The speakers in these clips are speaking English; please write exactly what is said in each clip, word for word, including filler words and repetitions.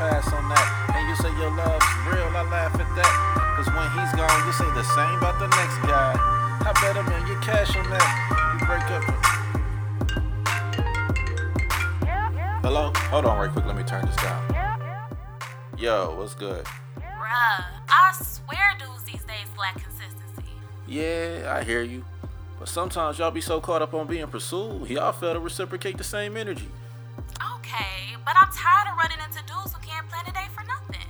pass on that. And you say your love's real, I laugh at that. Cause when he's gone, you say the same about the next guy. I bet him in your cash on that. You break up with Hello? Hold on right quick, let me turn this down. Yo, what's good? Bruh, I swear dudes these days lack consistency. Yeah, I hear you. But sometimes y'all be so caught up on being pursued, y'all fail to reciprocate the same energy. Okay, but I'm tired of running into dudes who can't plan a day for nothing.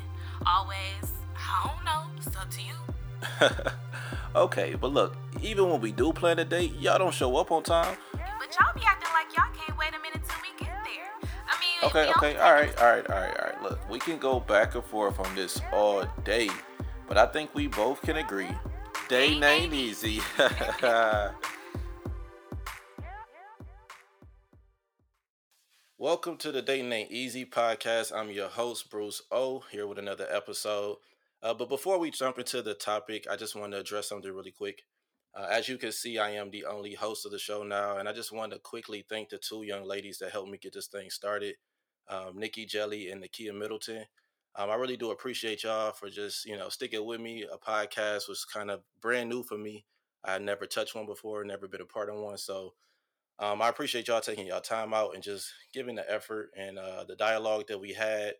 Always, I don't know, it's up to you. Okay, but look, even when we do plan a date, y'all don't show up on time. But y'all be acting like y'all can't wait a minute till we get there. I mean, okay, okay, all right, all right, all right, all right. Look, we can go back and forth on this all day, but I think we both can agree. Day name easy. Welcome to the Day Name Easy podcast. I'm your host, Bruce O, here with another episode. Uh, but before we jump into the topic, I just want to address something really quick. Uh, as you can see, I am the only host of the show now, and I just want to quickly thank the two young ladies that helped me get this thing started, um, Nikki Jelly and Nakia Middleton. Um, I really do appreciate y'all for just, you know, sticking with me. A podcast was kind of brand new for me. I never touched one before, never been a part of one. So um, I appreciate y'all taking y'all time out and just giving the effort and uh, the dialogue that we had.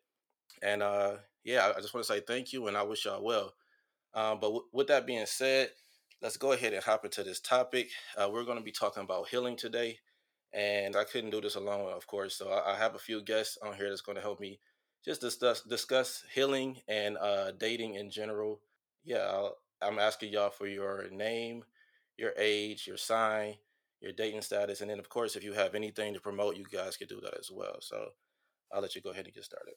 And uh, yeah, I just want to say thank you and I wish y'all well. Um, but w- with that being said, let's go ahead and hop into this topic. Uh, we're going to be talking about healing today. And I couldn't do this alone, of course. So I, I have a few guests on here that's going to help me just discuss, discuss healing and uh, dating in general. Yeah, I'll, I'm asking y'all for your name, your age, your sign, your dating status. And then, of course, if you have anything to promote, you guys can do that as well. So I'll let you go ahead and get started.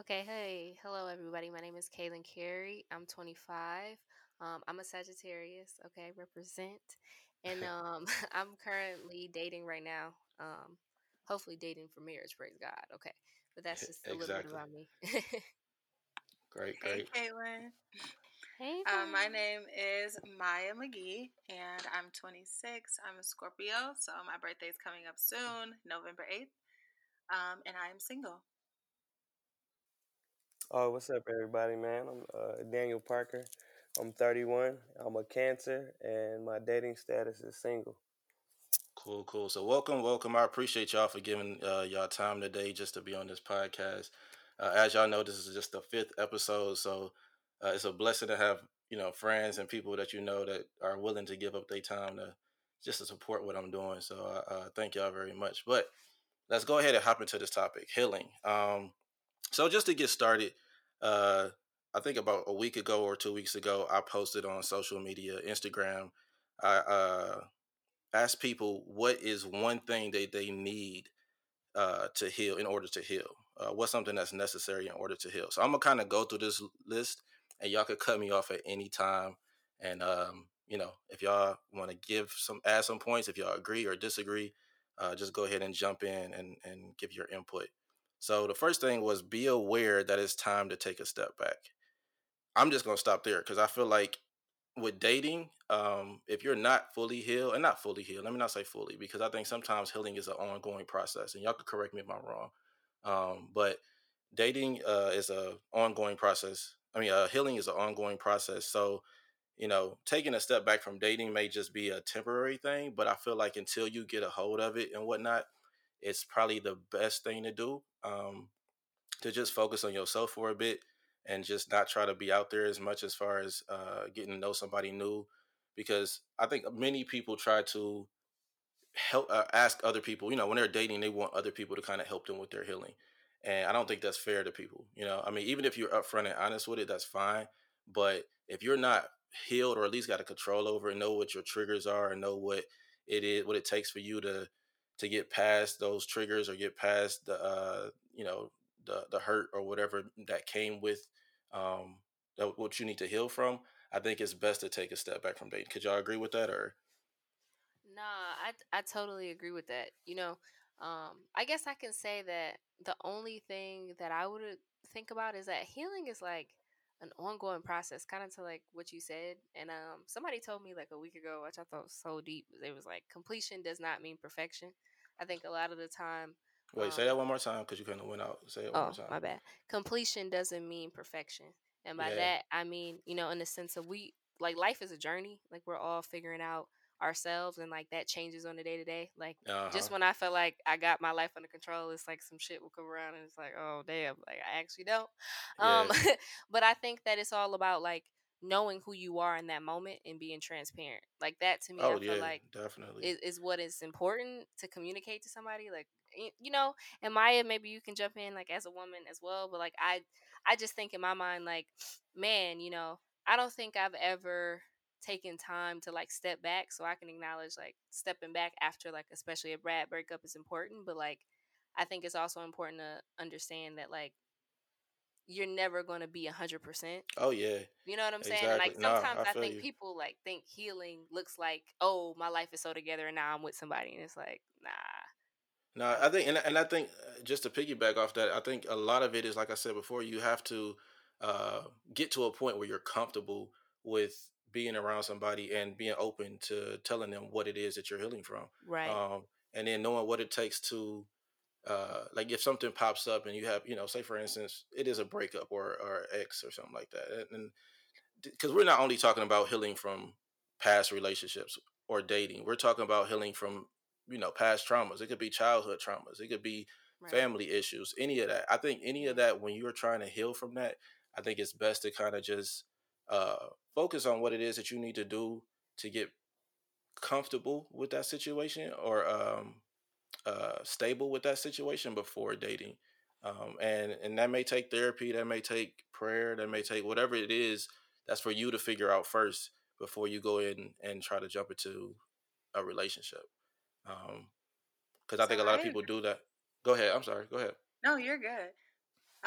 Okay, hey. Hello, everybody. My name is Kaylin Carey. I'm twenty-five. Um, I'm a Sagittarius. Okay, represent. And um, I'm currently dating right now. Um, hopefully dating for marriage, praise God. Okay. But that's just a exactly. little bit about me. Great, great. Hey, Kaylin. Hey. Um, my name is Maya McGee, and I'm twenty-six. I'm a Scorpio, so my birthday's coming up soon, November eighth, um, and I am single. Oh, what's up, everybody, man? I'm uh, Daniel Parker. I'm thirty-one. I'm a Cancer, and my dating status is single. Cool, cool. So welcome, welcome. I appreciate y'all for giving uh, y'all time today just to be on this podcast. Uh, as y'all know, this is just the fifth episode, so uh, it's a blessing to have, you know, friends and people that you know that are willing to give up their time to just to support what I'm doing. So uh, thank y'all very much. But let's go ahead and hop into this topic, healing. Um, so just to get started, uh, I think about a week ago or two weeks ago, I posted on social media, Instagram. I uh ask people what is one thing that they need uh, to heal in order to heal. Uh, what's something that's necessary in order to heal? So I'm gonna kind of go through this list, and y'all could cut me off at any time. And um, you know, if y'all want to give some, add some points, if y'all agree or disagree, uh, just go ahead and jump in and and give your input. So the first thing was be aware that it's time to take a step back. I'm just gonna stop there because I feel like with dating, um, if you're not fully healed, and not fully healed, let me not say fully, because I think sometimes healing is an ongoing process, and y'all could correct me if I'm wrong. Um, but dating uh, is an ongoing process. I mean, uh, healing is an ongoing process. So, you know, taking a step back from dating may just be a temporary thing, but I feel like until you get a hold of it and whatnot, it's probably the best thing to do, um, to just focus on yourself for a bit. And just not try to be out there as much as far as uh, getting to know somebody new, because I think many people try to help uh, ask other people. You know, when they're dating, they want other people to kind of help them with their healing, and I don't think that's fair to people. You know, I mean, even if you're upfront and honest with it, that's fine. But if you're not healed, or at least got a control over, and know what your triggers are, and know what it is, what it takes for you to to get past those triggers or get past the uh, you know the the hurt or whatever that came with. Um, that what you need to heal from, I think it's best to take a step back from dating. Could y'all agree with that, or? No, I, I totally agree with that. You know, um, I guess I can say that the only thing that I would think about is that healing is like an ongoing process, kind of to like what you said. And, um, somebody told me like a week ago, which I thought was so deep. It was like completion does not mean perfection. I think a lot of the time Wait, um, say that one more time because you kind of went out. Say it one oh, more time. My bad. Completion doesn't mean perfection. And by yeah. that, I mean, you know, in the sense of we, like, life is a journey. Like, we're all figuring out ourselves, and, like, that changes on the day-to-day. Like, uh-huh. just when I felt like I got my life under control, it's like some shit will come around, and it's like, oh, damn, like, I actually don't. Yeah. Um, but I think that it's all about, like, knowing who you are in that moment and being transparent. Like, that to me, oh, I feel yeah, like definitely. Is, is what is important to communicate to somebody. Like, you know, and Maya, maybe you can jump in, like, as a woman as well. But, like, I, I just think in my mind, like, man, you know, I don't think I've ever taken time to, like, step back so I can acknowledge, like, stepping back after, like, especially a bad breakup is important. But, like, I think it's also important to understand that, like, you're never going to be one hundred percent. Oh, yeah. You know what I'm exactly. saying? And, like, sometimes nah, I, I think you. people, like, think healing looks like, oh, my life is so together and now I'm with somebody. And it's like, nah. No, I think, and and I think just to piggyback off that, I think a lot of it is, like I said before, you have to uh, get to a point where you're comfortable with being around somebody and being open to telling them what it is that you're healing from. Right. Um, and then knowing what it takes to, uh, like, if something pops up and you have, you know, say, for instance, it is a breakup or, or ex or something like that. And because we're not only talking about healing from past relationships or dating, we're talking about healing from, you know, past traumas. It could be childhood traumas. It could be right. family issues, any of that. I think any of that, when you're trying to heal from that, I think it's best to kind of just uh, focus on what it is that you need to do to get comfortable with that situation or um, uh, stable with that situation before dating. Um, and, and that may take therapy. That may take prayer. That may take whatever it is. That's for you to figure out first before you go in and try to jump into a relationship. Um, cause I think a lot of people do that. Go ahead. I'm sorry. Go ahead. No, you're good.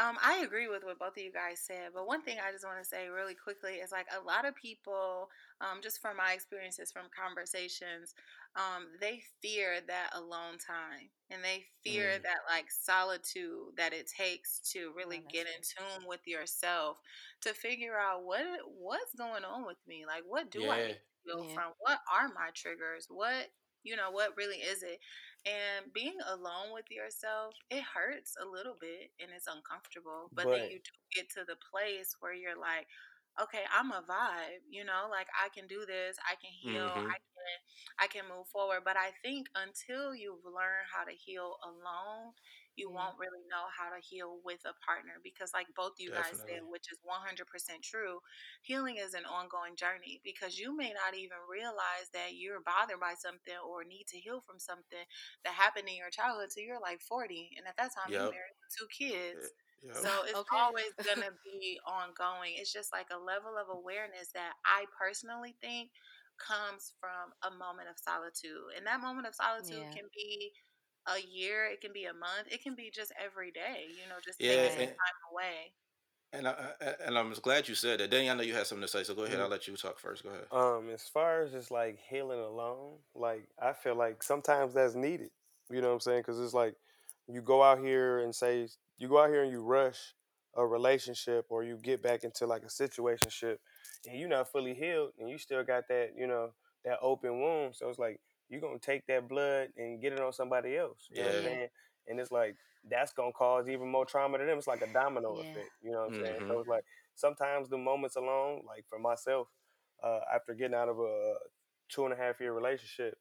Um, I agree with what both of you guys said, but one thing I just want to say really quickly is, like, a lot of people, um, just from my experiences, from conversations, um, they fear that alone time, and they fear mm. that, like, solitude that it takes to really oh, get in tune with yourself to figure out what, what's going on with me. Like, what do yeah. I need to go yeah. from? What are my triggers? What, you know, what really is it? And being alone with yourself, it hurts a little bit and it's uncomfortable. But right. then you do get to the place where you're like, okay, I'm a vibe, you know, like, I can do this. I can heal. Mm-hmm. I can I can move forward. But I think until you've learned how to heal alone, you mm-hmm. won't really know how to heal with a partner, because, like both you Definitely. guys said, which is one hundred percent true, healing is an ongoing journey, because you may not even realize that you're bothered by something or need to heal from something that happened in your childhood till you're like forty. And at that time, yep. you're married with two kids. Yep. So it's okay. always going to be ongoing. It's just like a level of awareness that I personally think comes from a moment of solitude. And that moment of solitude yeah. can be a year, it can be a month, it can be just every day, you know, just yeah, taking some and, time away. And I, and I'm glad you said that. Danny, I know you had something to say, so go ahead. Mm-hmm. I'll let you talk first. Go ahead. Um, as far as just, like, healing alone, like, I feel like sometimes that's needed. You know what I'm saying? Because it's like you go out here and say, you go out here and you rush a relationship, or you get back into, like, a situationship, and you're not fully healed, and you still got that, you know, that open wound. So it's like, you're going to take that blood and get it on somebody else. You yeah. know what I'm saying? And it's like, that's going to cause even more trauma to them. It's like a domino yeah. effect. You know what I'm mm-hmm. saying? So it's like, sometimes the moments alone, like for myself, uh, after getting out of a two and a half year relationship,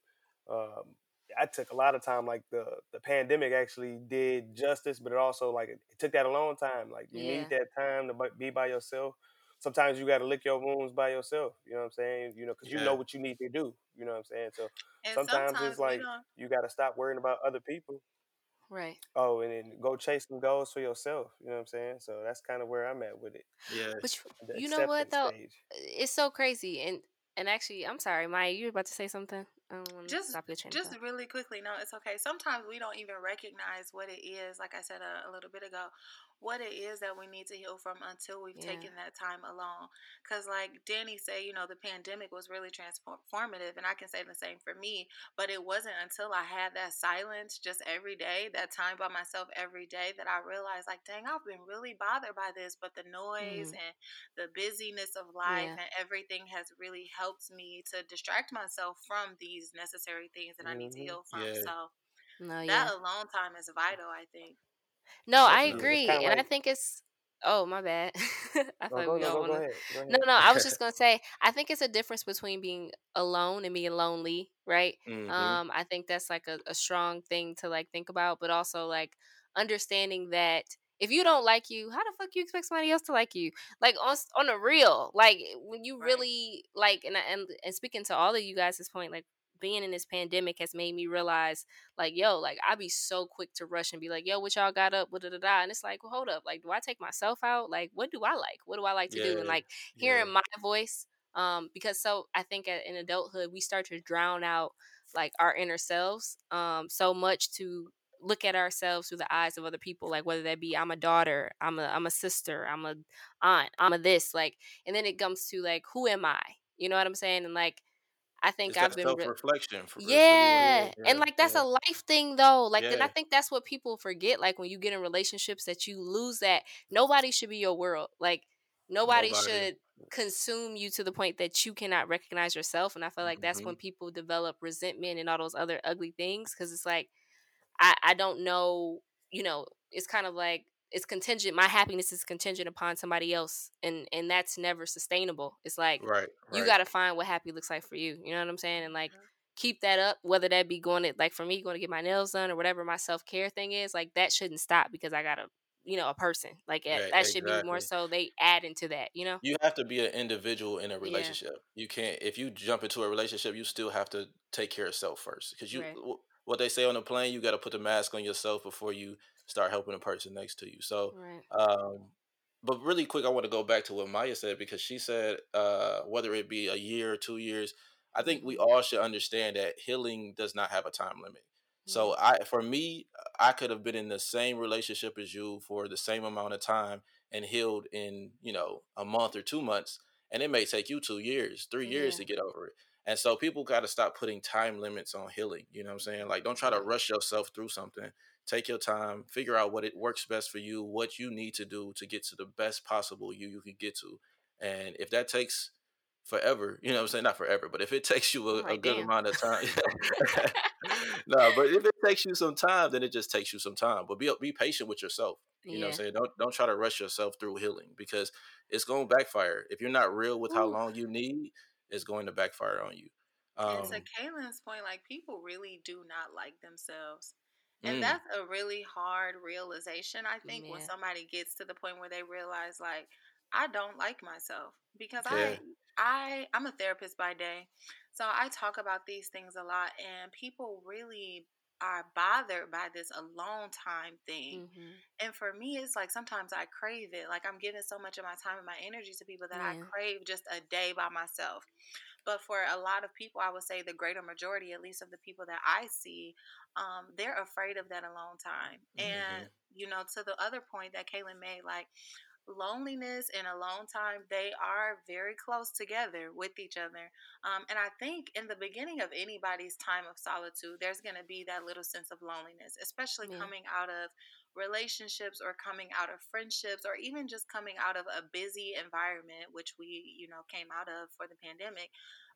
um, I took a lot of time. Like the, the pandemic actually did justice, but it also, like, it took that a long time. Like, you yeah. need that time to be by yourself. Sometimes you got to lick your wounds by yourself, you know what I'm saying? You know, because yeah. you know what you need to do, you know what I'm saying? So sometimes, sometimes it's like you got to stop worrying about other people. Right. Oh, and then go chase some goals for yourself, you know what I'm saying? So that's kind of where I'm at with it. Yeah. But you, you know what, though? Stage. It's so crazy. And and actually, I'm sorry, Maya, you were about to say something? I don't want to just, stop your train just really quickly. No, it's okay. Sometimes we don't even recognize what it is, like I said a, a little bit ago, what it is that we need to heal from until we've yeah. taken that time alone. Because, like Danny said, you know, the pandemic was really transformative, and I can say the same for me, but it wasn't until I had that silence just every day, that time by myself every day, that I realized, like, dang, I've been really bothered by this, but the noise mm. and the busyness of life yeah. and everything has really helped me to distract myself from these necessary things that mm-hmm. I need to heal from. Yeah. So No, yeah. That alone time is vital, I think. No, Definitely. I agree. Kind of like- and I think it's... Oh, my bad. I thought no, we no, all no, wanna... go ahead. no, no, I was just going to say, I think it's a difference between being alone and being lonely, right? Mm-hmm. Um, I think that's like a, a strong thing to like think about, but also like understanding that if you don't like you, how the fuck you expect somebody else to like you? Like on on the real, like when you right. really like, and, and and speaking to all of you guys at this point, like being in this pandemic has made me realize like, yo, like I be so quick to rush and be like, yo, what y'all got up? What da da da? And it's like, well, hold up. Like, do I take myself out? Like, what do I like? What do I like to yeah, do? And like hearing yeah. my voice, um, because so I think at, in adulthood, we start to drown out like our inner selves um, so much to look at ourselves through the eyes of other people, like whether that be I'm a daughter, I'm a I'm a sister, I'm a aunt, I'm a this, like, and then it comes to like, who am I? You know what I'm saying? And like, I think it's I've been self-reflection. Re- for yeah. Really, yeah, and like that's yeah. a life thing though. Like, yeah. then I think that's what people forget. Like when you get in relationships, that you lose that. Nobody should be your world. Like nobody, nobody. should consume you to the point that you cannot recognize yourself. And I feel like that's mm-hmm. when people develop resentment and all those other ugly things, because it's like. I, I don't know, you know, it's kind of like, it's contingent. My happiness is contingent upon somebody else. And, and that's never sustainable. It's like, right, right. you got to find what happy looks like for you. You know what I'm saying? And like, keep that up, whether that be going to, like for me, going to get my nails done or whatever my self-care thing is, like that shouldn't stop because I got to, you know, a person like right, that exactly. should be more so they add into that, you know, you have to be an individual in a relationship. Yeah. You can't, if you jump into a relationship, you still have to take care of self first because you, right. w- what they say on the plane, you got to put the mask on yourself before you start helping the person next to you. So, right. um, but really quick, I want to go back to what Maya said, because she said, uh, whether it be a year or two years, I think we all should understand that healing does not have a time limit. Mm-hmm. So I, for me, I could have been in the same relationship as you for the same amount of time and healed in, you know, a month or two months. And it may take you two years, three years yeah. to get over it. And so people got to stop putting time limits on healing. You know what I'm saying? Like, don't try to rush yourself through something. Take your time, figure out what it works best for you, what you need to do to get to the best possible you you can get to. And if that takes forever, you know what I'm saying? Not forever, but if it takes you a, oh, a good amount of time. No, but if it takes you some time, then it just takes you some time. But be be patient with yourself. You yeah. know what I'm saying? Don't don't try to rush yourself through healing, because it's going to backfire. If you're not real with how Ooh. long you need, is going to backfire on you. Um, and to Kaylin's point, like people really do not like themselves. And mm. that's a really hard realization, I think, yeah. when somebody gets to the point where they realize, like, I don't like myself. Because yeah. I, I, I'm a therapist by day. So I talk about these things a lot. And people really are bothered by this alone time thing. Mm-hmm. And for me, it's like sometimes I crave it. Like I'm giving so much of my time and my energy to people that mm-hmm. I crave just a day by myself. But for a lot of people, I would say the greater majority, at least of the people that I see, um, they're afraid of that alone time. Mm-hmm. And, you know, to the other point that Kaylin made, like loneliness and alone time, they are very close together with each other. Um, and I think in the beginning of anybody's time of solitude, there's going to be that little sense of loneliness, especially yeah. coming out of relationships or coming out of friendships or even just coming out of a busy environment, which we, you know, came out of for the pandemic.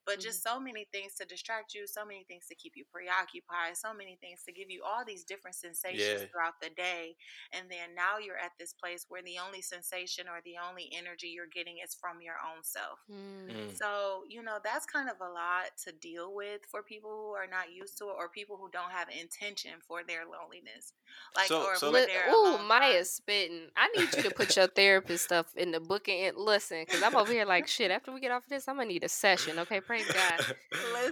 But mm-hmm. just so many things to distract you, so many things to keep you preoccupied, so many things to give you all these different sensations yeah. throughout the day. And then now you're at this place where the only sensation or the only energy you're getting is from your own self. Mm. Mm. So, you know, that's kind of a lot to deal with for people who are not used to it or people who don't have intention for their loneliness. Like, so, or so, with their ooh, Maya's spitting. I need you to put your therapist stuff in the book and listen, because I'm over here like, shit, after we get off of this, I'm going to need a session, okay? Praise God.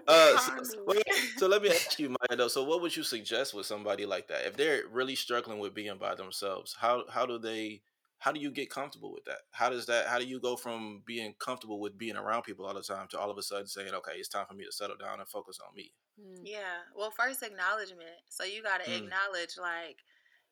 Uh, so, so, so let me ask you, Maya, though. So what would you suggest with somebody like that? If they're really struggling with being by themselves, how how do they how do you get comfortable with that? How does that how do you go from being comfortable with being around people all the time to all of a sudden saying, okay, it's time for me to settle down and focus on me? Yeah. Well, first, acknowledgement. So you got to mm. acknowledge, like,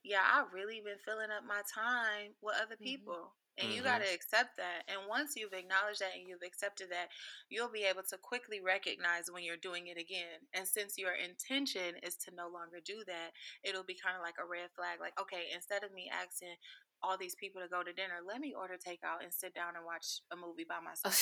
yeah, I've really been filling up my time with other people. Mm-hmm. And mm-hmm. you got to accept that. And once you've acknowledged that and you've accepted that, you'll be able to quickly recognize when you're doing it again. And since your intention is to no longer do that, it'll be kind of like a red flag. Like, okay, instead of me asking all these people to go to dinner, let me order takeout and sit down and watch a movie by myself.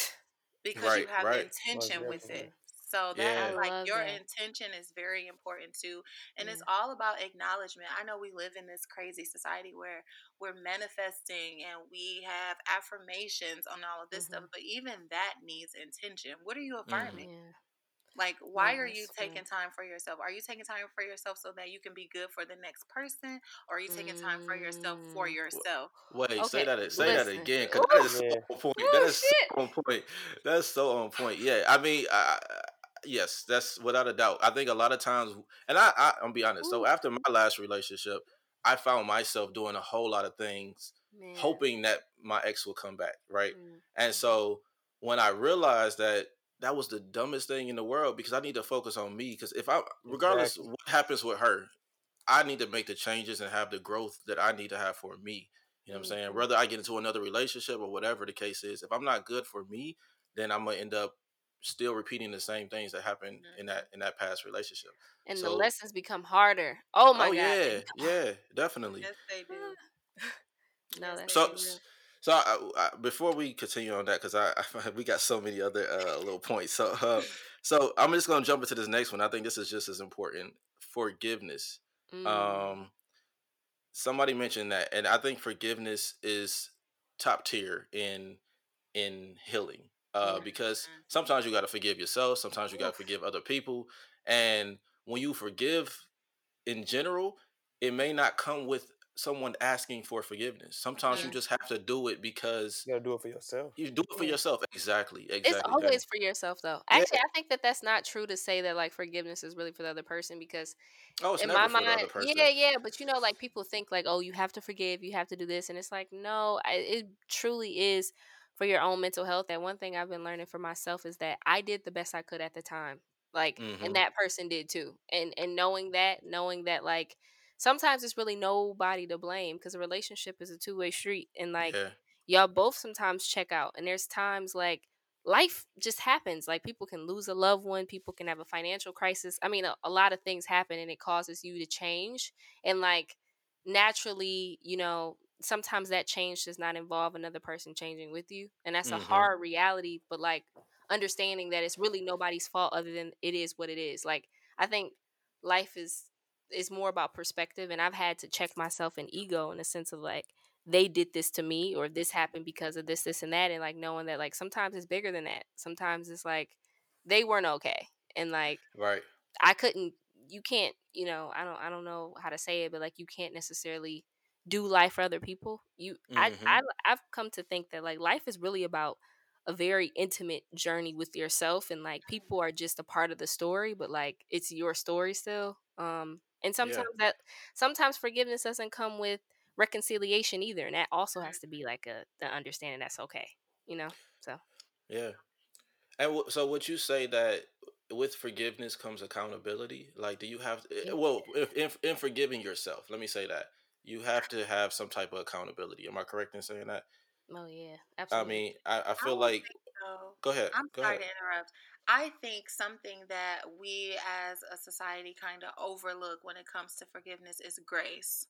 Because right, you have right. intention well, with it. So that yeah. I like your that. intention is very important too. And yeah. it's all about acknowledgement. I know we live in this crazy society where we're manifesting and we have affirmations on all of this mm-hmm. stuff, but even that needs intention. What are you affirming? Mm-hmm. Like, why yeah, are you taking good. time for yourself? Are you taking time for yourself so that you can be good for the next person? Or are you taking time for yourself for yourself? Wait, okay. say that say Listen. that again, because that is yeah. so on point. Ooh, that is shit. so on point. That's so on point. Yeah, I mean, I, yes, that's without a doubt. I think a lot of times, and I, I, I'm be honest, Ooh. so after my last relationship, I found myself doing a whole lot of things, Man. hoping that my ex will come back, right? Mm. And so when I realized that, that was the dumbest thing in the world, because I need to focus on me. Because if I, regardless exactly. of what happens with her, I need to make the changes and have the growth that I need to have for me. You know mm-hmm. what I'm saying? Whether I get into another relationship or whatever the case is, if I'm not good for me, then I'm going to end up still repeating the same things that happened mm-hmm. in that in that past relationship. And so, the lessons become harder. Oh my oh, God. yeah, yeah, definitely. Yes, they do. no, that's so, real. So I, I, before we continue on that, because I, I we got so many other uh, little points. So uh, so I'm just gonna jump into this next one. I think this is just as important. Forgiveness. Mm. Um, somebody mentioned that, and I think forgiveness is top tier in in healing. Uh, mm-hmm. Because sometimes you gotta forgive yourself. Sometimes you gotta forgive other people. And when you forgive, in general, it may not come with someone asking for forgiveness. Sometimes mm-hmm. you just have to do it because you gotta do it for yourself. You do it for yourself. Exactly. Exactly. It's always that. for yourself, though. Actually, yeah. I think that that's not true to say that like forgiveness is really for the other person, because oh, it's in never my for mind, the other person. yeah, yeah. But you know, like people think like, oh, you have to forgive, you have to do this, and it's like, no, I, it truly is for your own mental health. That one thing I've been learning for myself is that I did the best I could at the time, like, mm-hmm. and that person did too. And and knowing that, knowing that, like. Sometimes it's really nobody to blame, because a relationship is a two-way street, and like yeah. y'all both sometimes check out, and there's times like life just happens. Like people can lose a loved one, people can have a financial crisis. I mean, a, a lot of things happen, and it causes you to change. And like naturally, you know, sometimes that change does not involve another person changing with you, and that's mm-hmm. a hard reality. But like understanding that it's really nobody's fault other than it is what it is. Like I think life is. It's more about perspective, and I've had to check myself in ego in a sense of like they did this to me, or this happened because of this, this, and that, and like knowing that like sometimes it's bigger than that. Sometimes it's like they weren't okay, and like right, I couldn't. You can't, you know, I don't, I don't know how to say it, but like you can't necessarily do life for other people. You, mm-hmm. I, I, I've come to think that like life is really about a very intimate journey with yourself, and like people are just a part of the story, but like it's your story still. Um, And sometimes yeah. that, sometimes forgiveness doesn't come with reconciliation either, and that also has to be like a the understanding that's okay, you know. So yeah, and w- so would you say that with forgiveness comes accountability? Like, do you have to, well, if, if in forgiving yourself, let me say that you have to have some type of accountability. Am I correct in saying that? Oh yeah, absolutely. I mean, I, I feel I like. So. Go ahead. I'm Go sorry ahead. to interrupt. I think something that we as a society kind of overlook when it comes to forgiveness is grace.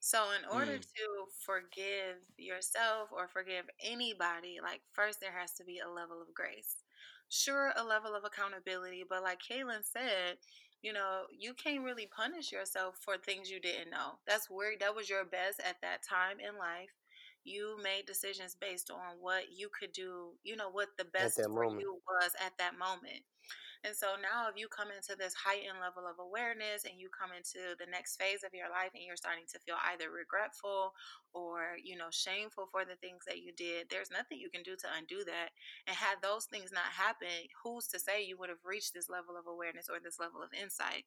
So in order mm. to forgive yourself or forgive anybody, like first there has to be a level of grace. Sure, a level of accountability, but like Kaylin said, you know, you can't really punish yourself for things you didn't know. That's where that was your best at that time in life. You made decisions based on what you could do, you know, what the best for moment. you was at that moment. And so now if you come into this heightened level of awareness and you come into the next phase of your life and you're starting to feel either regretful or, you know, shameful for the things that you did, there's nothing you can do to undo that. And had those things not happened, who's to say you would have reached this level of awareness or this level of insight?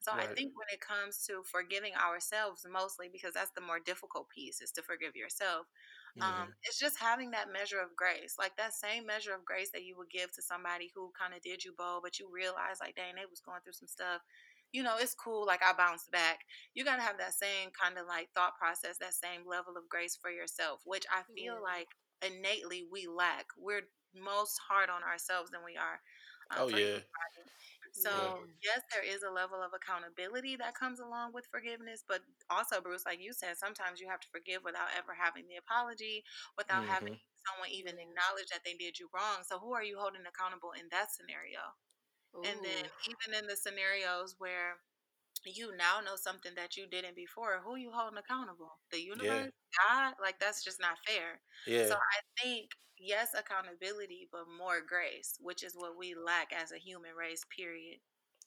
So right. I think when it comes to forgiving ourselves mostly, because that's the more difficult piece, is to forgive yourself. Mm-hmm. Um, it's just having that measure of grace, like that same measure of grace that you would give to somebody who kind of did you bold, but you realize like, dang, they was going through some stuff. You know, it's cool. Like I bounced back. You got to have that same kind of like thought process, that same level of grace for yourself, which I feel mm-hmm. like innately we lack. We're most hard on ourselves than we are. Um, oh, yeah. Everybody. So, yeah. yes, there is a level of accountability that comes along with forgiveness. But also, Bruce, like you said, sometimes you have to forgive without ever having the apology, without mm-hmm. having someone even acknowledge that they did you wrong. So who are you holding accountable in that scenario? Ooh. And then even in the scenarios where you now know something that you didn't before, who you holding accountable? The universe? Yeah. God? Like, that's just not fair. Yeah. So I think, yes, accountability, but more grace, which is what we lack as a human race, period.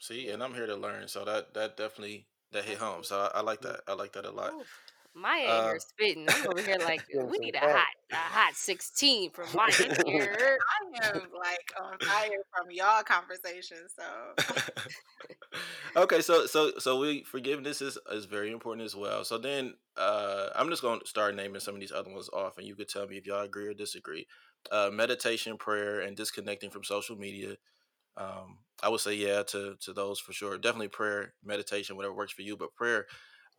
See, and I'm here to learn. So that, that definitely, that hit home. So I, I like that. I like that a lot. Ooh. Maya um, here spitting. I'm over here like, we need a hot a hot sixteen from Maya here. I am like on fire from y'all conversations. So okay, so so so we forgiveness is, is very important as well. So then uh, I'm just gonna start naming some of these other ones off, and you could tell me if y'all agree or disagree. Uh, meditation, prayer, and disconnecting from social media. Um, I would say yeah to to those for sure. Definitely prayer, meditation, whatever works for you, but prayer.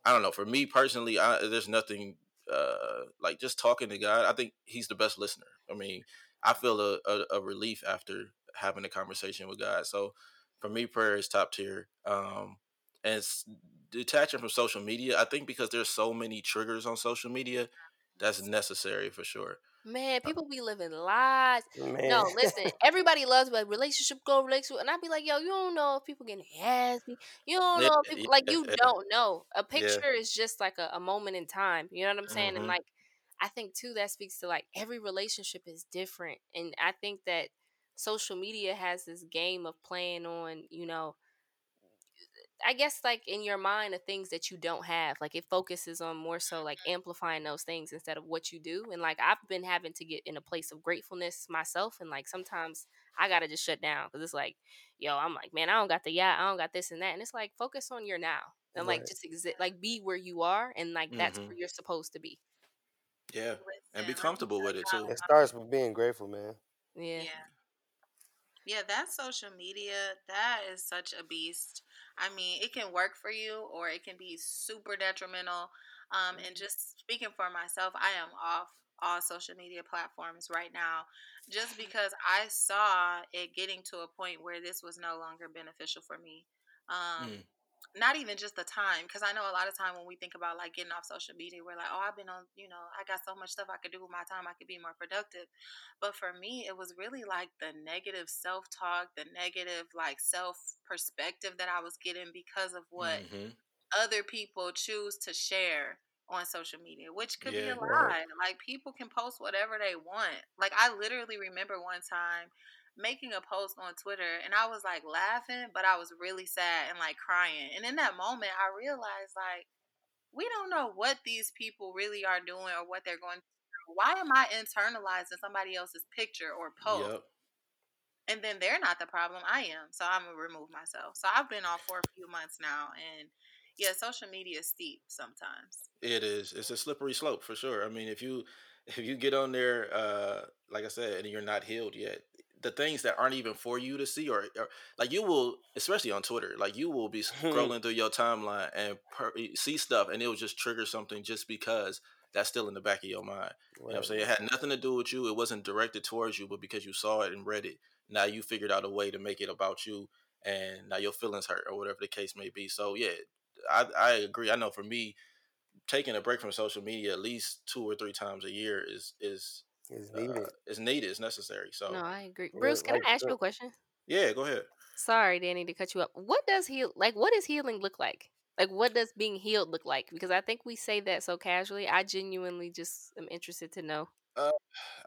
I don't know. For me personally, I, there's nothing uh, like just talking to God. I think he's the best listener. I mean, I feel a, a, a relief after having a conversation with God. So for me, prayer is top tier. Um, and it's detaching from social media, I think because there's so many triggers on social media, that's necessary for sure. Man, people be living lies. Man. No, listen, everybody loves like relationship goal, relationship, and I'd be like, yo, you don't know if people getting nasty. You don't know if people, like, you don't know. A picture yeah. is just like a, a moment in time. You know what I'm saying? Mm-hmm. And like, I think too that speaks to like every relationship is different, and I think that social media has this game of playing on, you know, I guess like in your mind of things that you don't have, like it focuses on more so like amplifying those things instead of what you do. And like, I've been having to get in a place of gratefulness myself. And like, sometimes I got to just shut down. Cause it's like, yo, I'm like, man, I don't got the, yeah, I don't got this and that. And it's like, focus on your now and right. like, just exist, like be where you are. And like, that's mm-hmm. where you're supposed to be. Yeah. And be comfortable with it too. It starts with being grateful, man. Yeah. Yeah. Yeah, that social media, that is such a beast. I mean, it can work for you or it can be super detrimental. Um, and just speaking for myself, I am off all social media platforms right now just because I saw it getting to a point where this was no longer beneficial for me. Um, mm. Not even just the time, because I know a lot of time when we think about like getting off social media, we're like, oh, I've been on, you know, I got so much stuff I could do with my time. I could be more productive. But for me, it was really like the negative self-talk, the negative like self-perspective that I was getting because of what mm-hmm. other people choose to share on social media, which could yeah, be a lie. Right. Like people can post whatever they want. Like I literally remember one time making a post on Twitter and I was like laughing, but I was really sad and like crying. And in that moment, I realized like, we don't know what these people really are doing or what they're going through. Why am I internalizing somebody else's picture or post? Yep. And then they're not the problem. I am. So I'm going to remove myself. So I've been off for a few months now. And yeah, social media is steep sometimes. It is. It's a slippery slope for sure. I mean, if you, if you get on there, uh, like I said, and you're not healed yet, the things that aren't even for you to see or, or like you will, especially on Twitter, like you will be scrolling through your timeline and per- see stuff and it will just trigger something just because that's still in the back of your mind. Right. You know what I'm saying? It had nothing to do with you. It wasn't directed towards you, but because you saw it and read it, now you figured out a way to make it about you and now your feelings hurt or whatever the case may be. So yeah, I, I agree. I know for me, taking a break from social media at least two or three times a year is, is, It's needed. Uh, it's needed. It's necessary. So no, I agree. Bruce, can I ask you a question? Yeah, go ahead. Sorry, Danny, to cut you up. What does heal like? What does healing look like? Like, what does being healed look like? Because I think we say that so casually. I genuinely just am interested to know. Uh,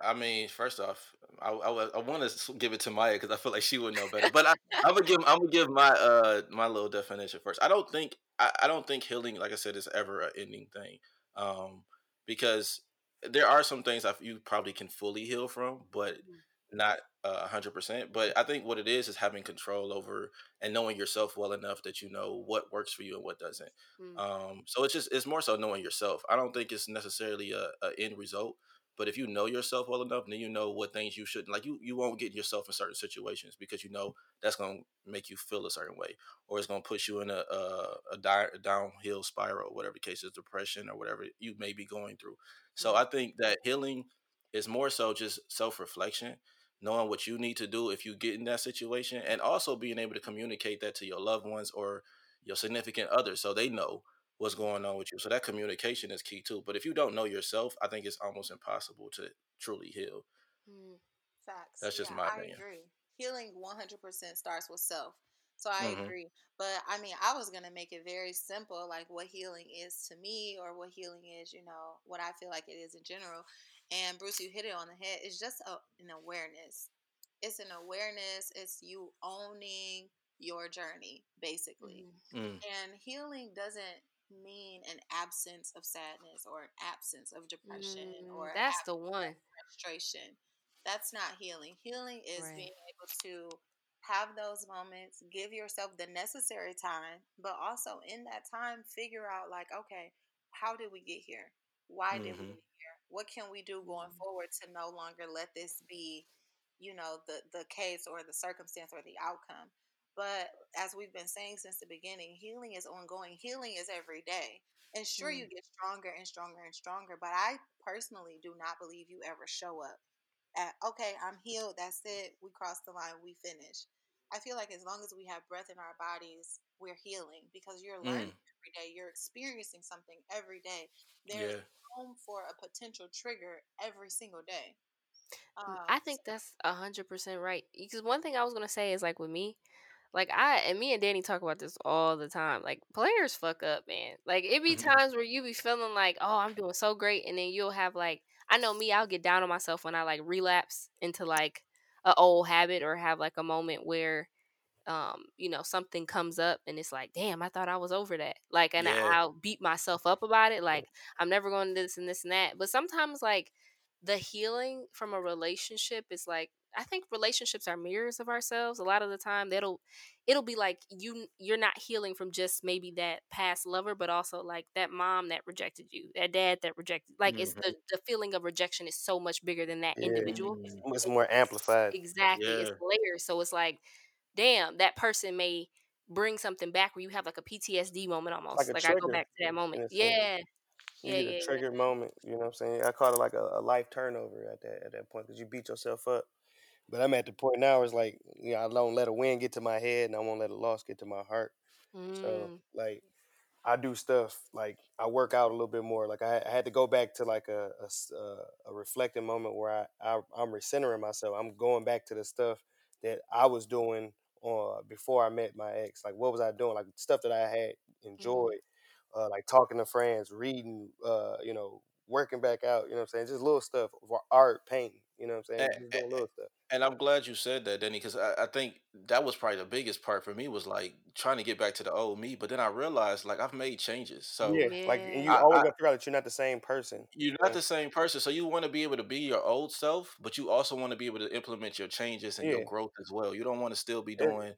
I mean, first off, I I, I want to give it to Maya because I feel like she would know better. But I, I'm gonna give I'm gonna give my uh my little definition first. I don't think I, I don't think healing, like I said, is ever an ending thing. Um, because there are some things that you probably can fully heal from, but not a hundred percent. But I think what it is is having control over and knowing yourself well enough that you know what works for you and what doesn't. Mm-hmm. Um, so it's just it's more so knowing yourself. I don't think it's necessarily a, a end result, but if you know yourself well enough, then you know what things you shouldn't like. You you won't get yourself in certain situations because you know that's gonna make you feel a certain way, or it's gonna push you in a a, a, di- a downhill spiral, whatever the case is, depression or whatever you may be going through. So I think that healing is more so just self-reflection, knowing what you need to do if you get in that situation, and also being able to communicate that to your loved ones or your significant other so they know what's going on with you. So that communication is key too. But if you don't know yourself, I think it's almost impossible to truly heal. Mm, facts. That's just yeah, my I opinion. Agree. healing one hundred percent starts with self. So I mm-hmm. agree. But, I mean, I was going to make it very simple, like what healing is to me or what healing is, you know, what I feel like it is in general. And, Bruce, you hit it on the head. It's just a, an awareness. It's an awareness. It's you owning your journey, basically. Mm-hmm. And healing doesn't mean an absence of sadness or an absence of depression mm, or that's the one frustration. That's not healing. Healing is right. being able to have those moments, give yourself the necessary time, but also in that time, figure out like, okay, how did we get here? Why mm-hmm. did we get here? What can we do going mm-hmm. forward to no longer let this be, you know, the, the case or the circumstance or the outcome? But as we've been saying since the beginning, healing is ongoing. Healing is every day. And sure, mm. you get stronger and stronger and stronger. But I personally do not believe you ever show up at, okay, I'm healed. That's it. We crossed the line. We finished. I feel like as long as we have breath in our bodies, we're healing because you're learning mm. every day. You're experiencing something every day. There's yeah. room for a potential trigger every single day. Um, I think that's one hundred percent right. Because one thing I was going to say is like with me, Like, I, and me and Danny talk about this all the time. Like, players fuck up, man. Like, it be times where you be feeling like, oh, I'm doing so great. And then you'll have, like, I know me, I'll get down on myself when I, like, relapse into, like, a old habit or have, like, a moment where, um, you know, something comes up and it's like, damn, I thought I was over that. Like, and yeah. I'll beat myself up about it. Like, I'm never going to this and this and that. But sometimes, like, the healing from a relationship is, like, I think relationships are mirrors of ourselves. A lot of the time, that'll it'll be like you you're not healing from just maybe that past lover, but also like that mom that rejected you, that dad that rejected. Like mm-hmm. it's the, the feeling of rejection is so much bigger than that yeah. individual. It's more amplified. Exactly, yeah. It's layered. So it's like, damn, that person may bring something back where you have like a P T S D moment almost. Like, like I go back to that moment. Yeah. Thing. You yeah, get a yeah, triggered yeah. moment. You know what I'm saying? I call it like a, a life turnover at that at that point because you beat yourself up. But I'm at the point now where it's like, you know, I don't let a win get to my head and I won't let a loss get to my heart. Mm. So, like, I do stuff. Like, I work out a little bit more. Like, I, I had to go back to, like, a a, a reflecting moment where I, I, I'm recentering myself. I'm going back to the stuff that I was doing uh, before I met my ex. Like, what was I doing? Like, stuff that I had enjoyed. Mm-hmm. Uh, like, talking to friends, reading, uh, you know, working back out. You know what I'm saying? Just little stuff. For art, painting. You know what I'm saying? And, Just doing little stuff. And I'm glad you said that, Danny, because I, I think that was probably the biggest part for me was like trying to get back to the old me. But then I realized like I've made changes. So yeah, yeah. like you I, always got to figure out that you're not the same person. You're not the same person. So you want to be able to be your old self, but you also want to be able to implement your changes and yeah. your growth as well. You don't want to still be doing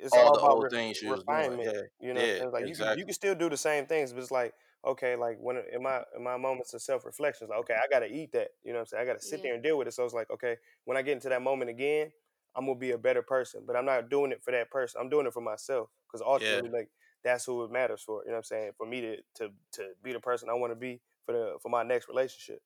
it's all, all the old re- things you was doing. Yeah. You know, yeah, like exactly. you, can, you can still do the same things, but it's like, okay, like when in my in my moments of self reflection, it's like, okay, I gotta eat that. You know what I'm saying? I gotta sit yeah. there and deal with it. So it's like, okay, when I get into that moment again, I'm gonna be a better person. But I'm not doing it for that person. I'm doing it for myself. Because ultimately, yeah. like that's who it matters for. You know what I'm saying? For me to to, to be the person I wanna be for the for my next relationship.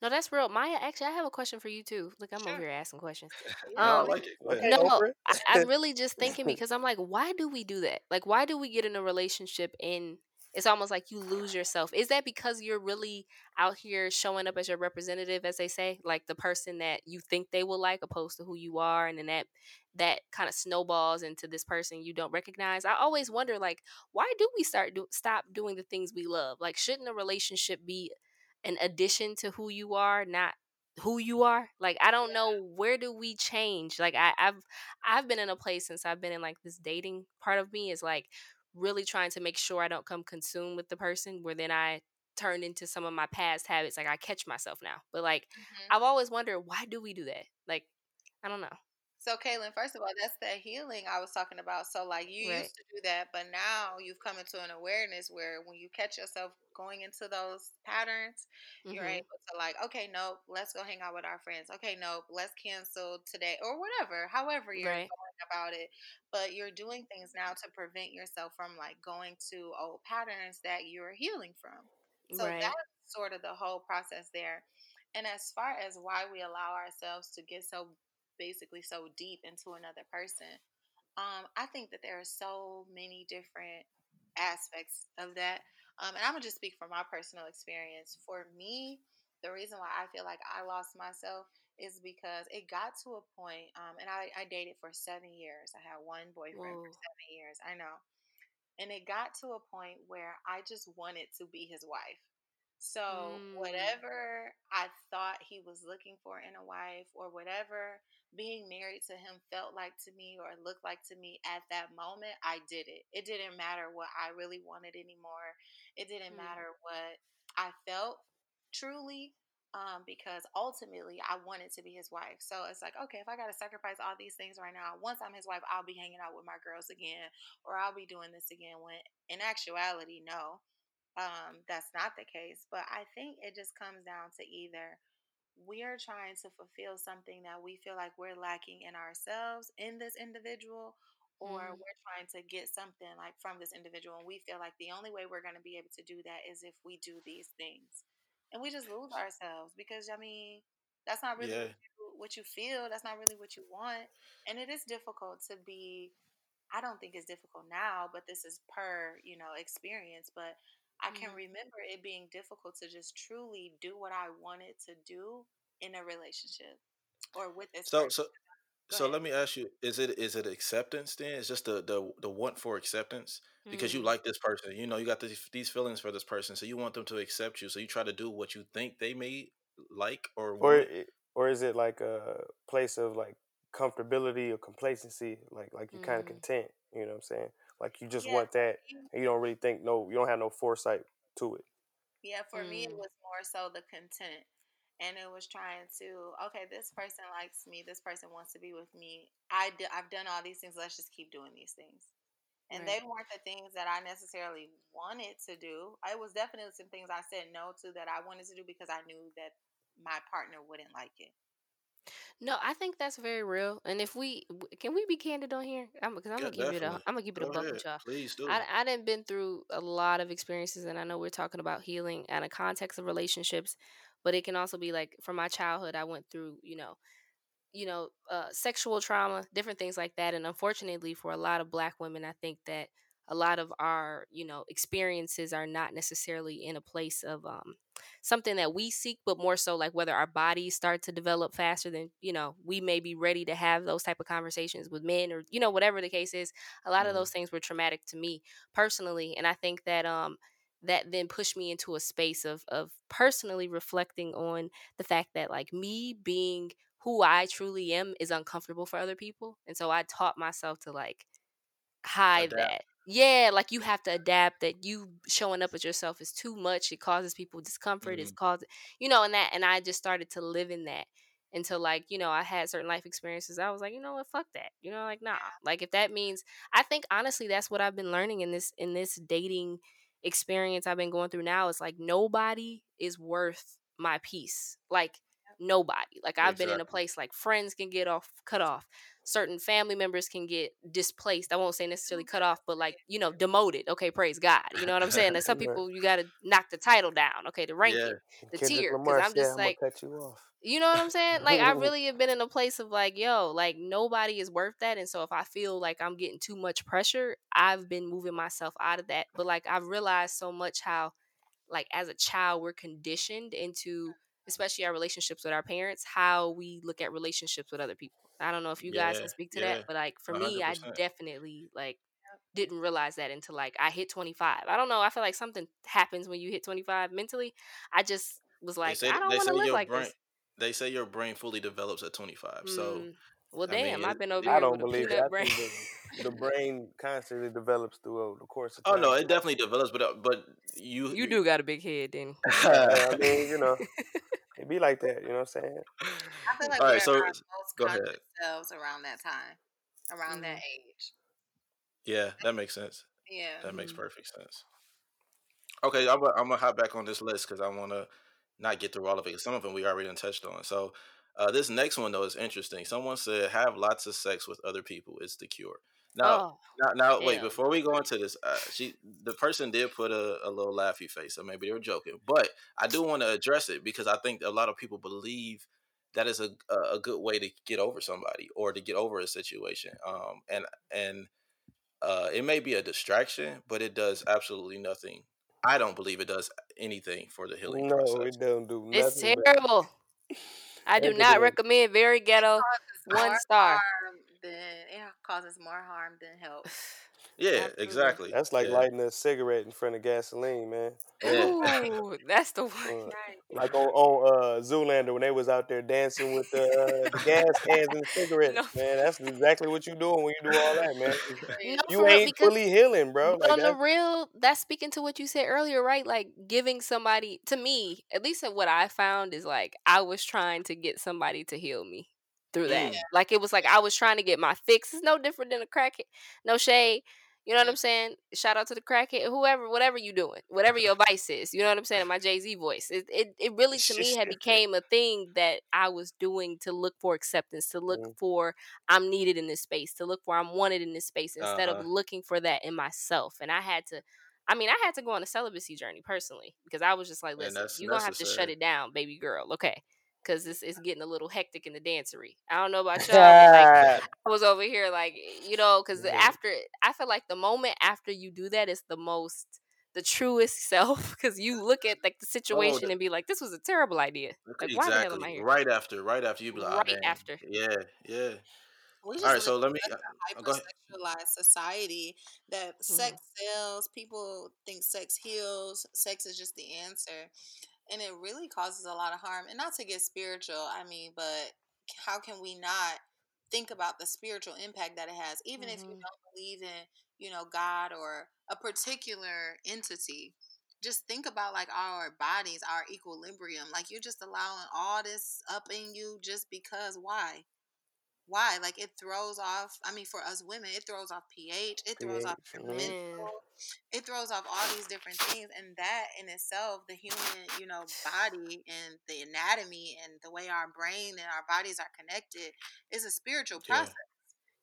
No, that's real. Maya, actually, I have a question for you, too. Look, I'm sure. over here asking questions. Um, no, I like it. Okay, no I, I'm really just thinking because I'm like, why do we do that? Like, why do we get in a relationship and it's almost like you lose yourself? Is that because you're really out here showing up as your representative, as they say, like the person that you think they will like opposed to who you are? And then that that kind of snowballs into this person you don't recognize. I always wonder, like, why do we start do, stop doing the things we love? Like, shouldn't a relationship be an addition to who you are, not who you are? Like, I don't know, where do we change? Like, I, I've I've been in a place since I've been in like this dating part of me is like, really trying to make sure I don't come consumed with the person where then I turn into some of my past habits. Like I catch myself now, but like, mm-hmm. I've always wondered, why do we do that? Like, I don't know. So Kaylin, first of all, that's that healing I was talking about. So like you right. used to do that, but now you've come into an awareness where when you catch yourself going into those patterns, mm-hmm. you're able to like, okay, nope, let's go hang out with our friends. Okay, nope, let's cancel today or whatever, however you're right. going about it. But you're doing things now to prevent yourself from like going to old patterns that you're healing from. So right. that's sort of the whole process there. And as far as why we allow ourselves to get so basically so deep into another person. Um, I think that there are so many different aspects of that. Um, and I'm going to just speak from my personal experience. For me, the reason why I feel like I lost myself is because it got to a point, um, and I, I dated for seven years. I had one boyfriend Whoa. for seven years. I know. And it got to a point where I just wanted to be his wife. So mm. whatever I thought he was looking for in a wife, or whatever being married to him felt like to me or looked like to me at that moment, I did it. It didn't matter what I really wanted anymore. It didn't mm. matter what I felt truly, um, because ultimately I wanted to be his wife. So it's like, okay, if I got to sacrifice all these things right now, once I'm his wife, I'll be hanging out with my girls again, or I'll be doing this again. When in actuality, no, um, that's not the case. But I think it just comes down to either we are trying to fulfill something that we feel like we're lacking in ourselves in this individual, or mm. we're trying to get something like from this individual. And we feel like the only way we're going to be able to do that is if we do these things. And we just lose ourselves because, I mean, that's not really yeah. what, you, what you feel. That's not really what you want. And it is difficult to be, I don't think it's difficult now, but this is per, you know, experience. But I can mm-hmm. remember it being difficult to just truly do what I wanted to do in a relationship or with this so, person. So Go so ahead. Let me ask you, is it is it acceptance then? It's just the the, the want for acceptance because mm-hmm. you like this person. You know, you got this, these feelings for this person. So you want them to accept you. So you try to do what you think they may like or want. Or, or is it like a place of like comfortability or complacency? Like, like you're mm-hmm. kind of content, you know what I'm saying? Like you just yeah. want that and you don't really think, no, you don't have no foresight to it. Yeah, for mm-hmm. me, it was more so the content. And it was trying to, okay, this person likes me. This person wants to be with me. I do, I've done all these things. Let's just keep doing these things. And right. they weren't the things that I necessarily wanted to do. It was definitely some things I said no to that I wanted to do because I knew that my partner wouldn't like it. No, I think that's very real. And if we can we be candid on here, I'm because I'm yeah, gonna give it a I'm gonna give it a buck with y'all. Please do. I I done been through a lot of experiences, and I know we're talking about healing and a context of relationships, but it can also be like from my childhood. I went through you know, you know, uh, sexual trauma, different things like that. And unfortunately, for a lot of Black women, I think that a lot of our, you know, experiences are not necessarily in a place of um, something that we seek, but more so like whether our bodies start to develop faster than, you know, we may be ready to have those type of conversations with men or, you know, whatever the case is. A lot mm-hmm. of those things were traumatic to me personally. And I think that um, that then pushed me into a space of of personally reflecting on the fact that like me being who I truly am is uncomfortable for other people. And so I taught myself to like hide Adapt. that. Yeah, like you have to adapt that you showing up as yourself is too much. It causes people discomfort. Mm-hmm. It's caused, you know, and that, and I just started to live in that until like, you know, I had certain life experiences. I was like, you know what, fuck that. You know, like, nah, like if that means, I think honestly, that's what I've been learning in this, in this dating experience I've been going through now. It's like, nobody is worth my peace. Like nobody, like I've exactly. been in a place like friends can get off, cut off. Certain family members can get displaced. I won't say necessarily cut off, but like, you know, demoted. Okay, praise God. You know what I'm saying? Like some people, you got to knock the title down. Okay, the ranking, yeah. the Kendrick tier. Because I'm just yeah, like, I'm cut you off. You know what I'm saying? Like, I really have been in a place of like, yo, like nobody is worth that. And so if I feel like I'm getting too much pressure, I've been moving myself out of that. But like, I've realized so much how, like, as a child, we're conditioned into, especially our relationships with our parents, how we look at relationships with other people. I don't know if you guys yeah, can speak to yeah, that, but like for one hundred percent. Me, I definitely like didn't realize that until like I hit twenty-five. I don't know. I feel like something happens when you hit twenty-five mentally. I just was like, say, I don't want to live like brain, this. They say your brain fully develops at twenty-five. Mm. So, well, I damn, mean, I've been over I here don't with believe a brain. The, the brain constantly develops through the course of time. Oh, no, it definitely develops, but uh, but you... You do got a big head, then. I mean, you know... It be like that, you know what I'm saying? I feel like all we're right, so, most go ahead. Selves around that time, around mm-hmm. that age. Yeah, that makes sense. Yeah. That mm-hmm. makes perfect sense. Okay, I'm going to hop back on this list because I want to not get through all of it. Some of them we already touched on. So uh, this next one, though, is interesting. Someone said, have lots of sex with other people. It's the cure. Now, oh, now, now wait, before we go into this, uh, she, the person did put a, a little laughy face, so maybe they were joking. But I do want to address it because I think a lot of people believe that is a a good way to get over somebody or to get over a situation. Um, and and uh, it may be a distraction, but it does absolutely nothing. I don't believe it does anything for the healing no, process. No, it don't do nothing. It's terrible. I do not recommend very ghetto. One star. Than, it causes more harm than help. Yeah, absolutely. Exactly. That's like yeah. lighting a cigarette in front of gasoline, man. Yeah. Ooh, that's the one. Uh, right. Like on, on uh, Zoolander when they was out there dancing with the, uh, the gas cans and the cigarettes, no. man. That's exactly what you doing when you do all that, man. No, you ain't fully healing, bro. Like on the real, that's speaking to what you said earlier, right? Like giving somebody, to me, at least what I found is like I was trying to get somebody to heal me. Through that, yeah. like it was like I was trying to get my fix. It's no different than a crackhead. No shade, you know what I'm saying. Shout out to the crackhead, whoever, whatever you doing, whatever your vice is. You know what I'm saying. In my Jay-Z voice, it it, it really to me had became a thing that I was doing to look for acceptance, to look mm. for I'm needed in this space, to look for I'm wanted in this space, instead uh-huh. of looking for that in myself. And I had to, I mean, I had to go on a celibacy journey personally because I was just like, listen, you're gonna necessary. have to shut it down, baby girl. Okay. Because it's, it's getting a little hectic in the dancery. I don't know about y'all. Like, I was over here like, you know, because yeah. after, I feel like the moment after you do that, it's the most, the truest self. Because you look at like the situation oh, that, and be like, this was a terrible idea. Like, exactly. Why the hell am I here? Right after, right after you be like, right oh, after. Yeah, yeah. We just All right, so let me a hypersexualized society that mm-hmm. sex sells. People think sex heals. Sex is just the answer. And it really causes a lot of harm. And not to get spiritual, I mean, but how can we not think about the spiritual impact that it has? Even mm-hmm. if you don't believe in, you know, God or a particular entity, just think about like our bodies, our equilibrium. Like you're just allowing all this up in you just because why? Why? Like it throws off, I mean, for us women, it throws off pH, it throws off mental, it throws off all these different things. And that in itself, the human, you know, body and the anatomy and the way our brain and our bodies are connected is a spiritual process. Yeah.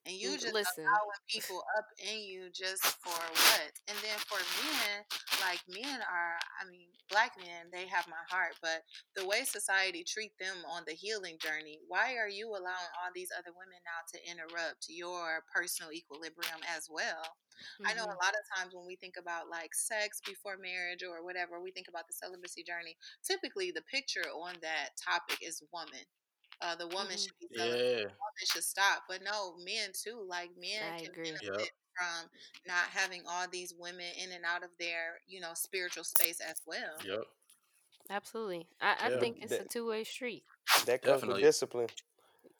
And you just Listen. allowing people up in you just for what? And then for men, like men are, I mean, Black men, they have my heart, but the way society treat them on the healing journey, why are you allowing all these other women now to interrupt your personal equilibrium as well? Mm-hmm. I know a lot of times when we think about like sex before marriage or whatever, we think about the celibacy journey. Typically, the picture on that topic is woman. Uh, the woman mm-hmm. should be celibate. Yeah. The woman should stop. But no, men too. Like men I can agree. benefit yep. from not having all these women in and out of their, you know, spiritual space as well. Yep. Absolutely. I, I yeah. think it's that, a two-way street. That comes Definitely. with discipline.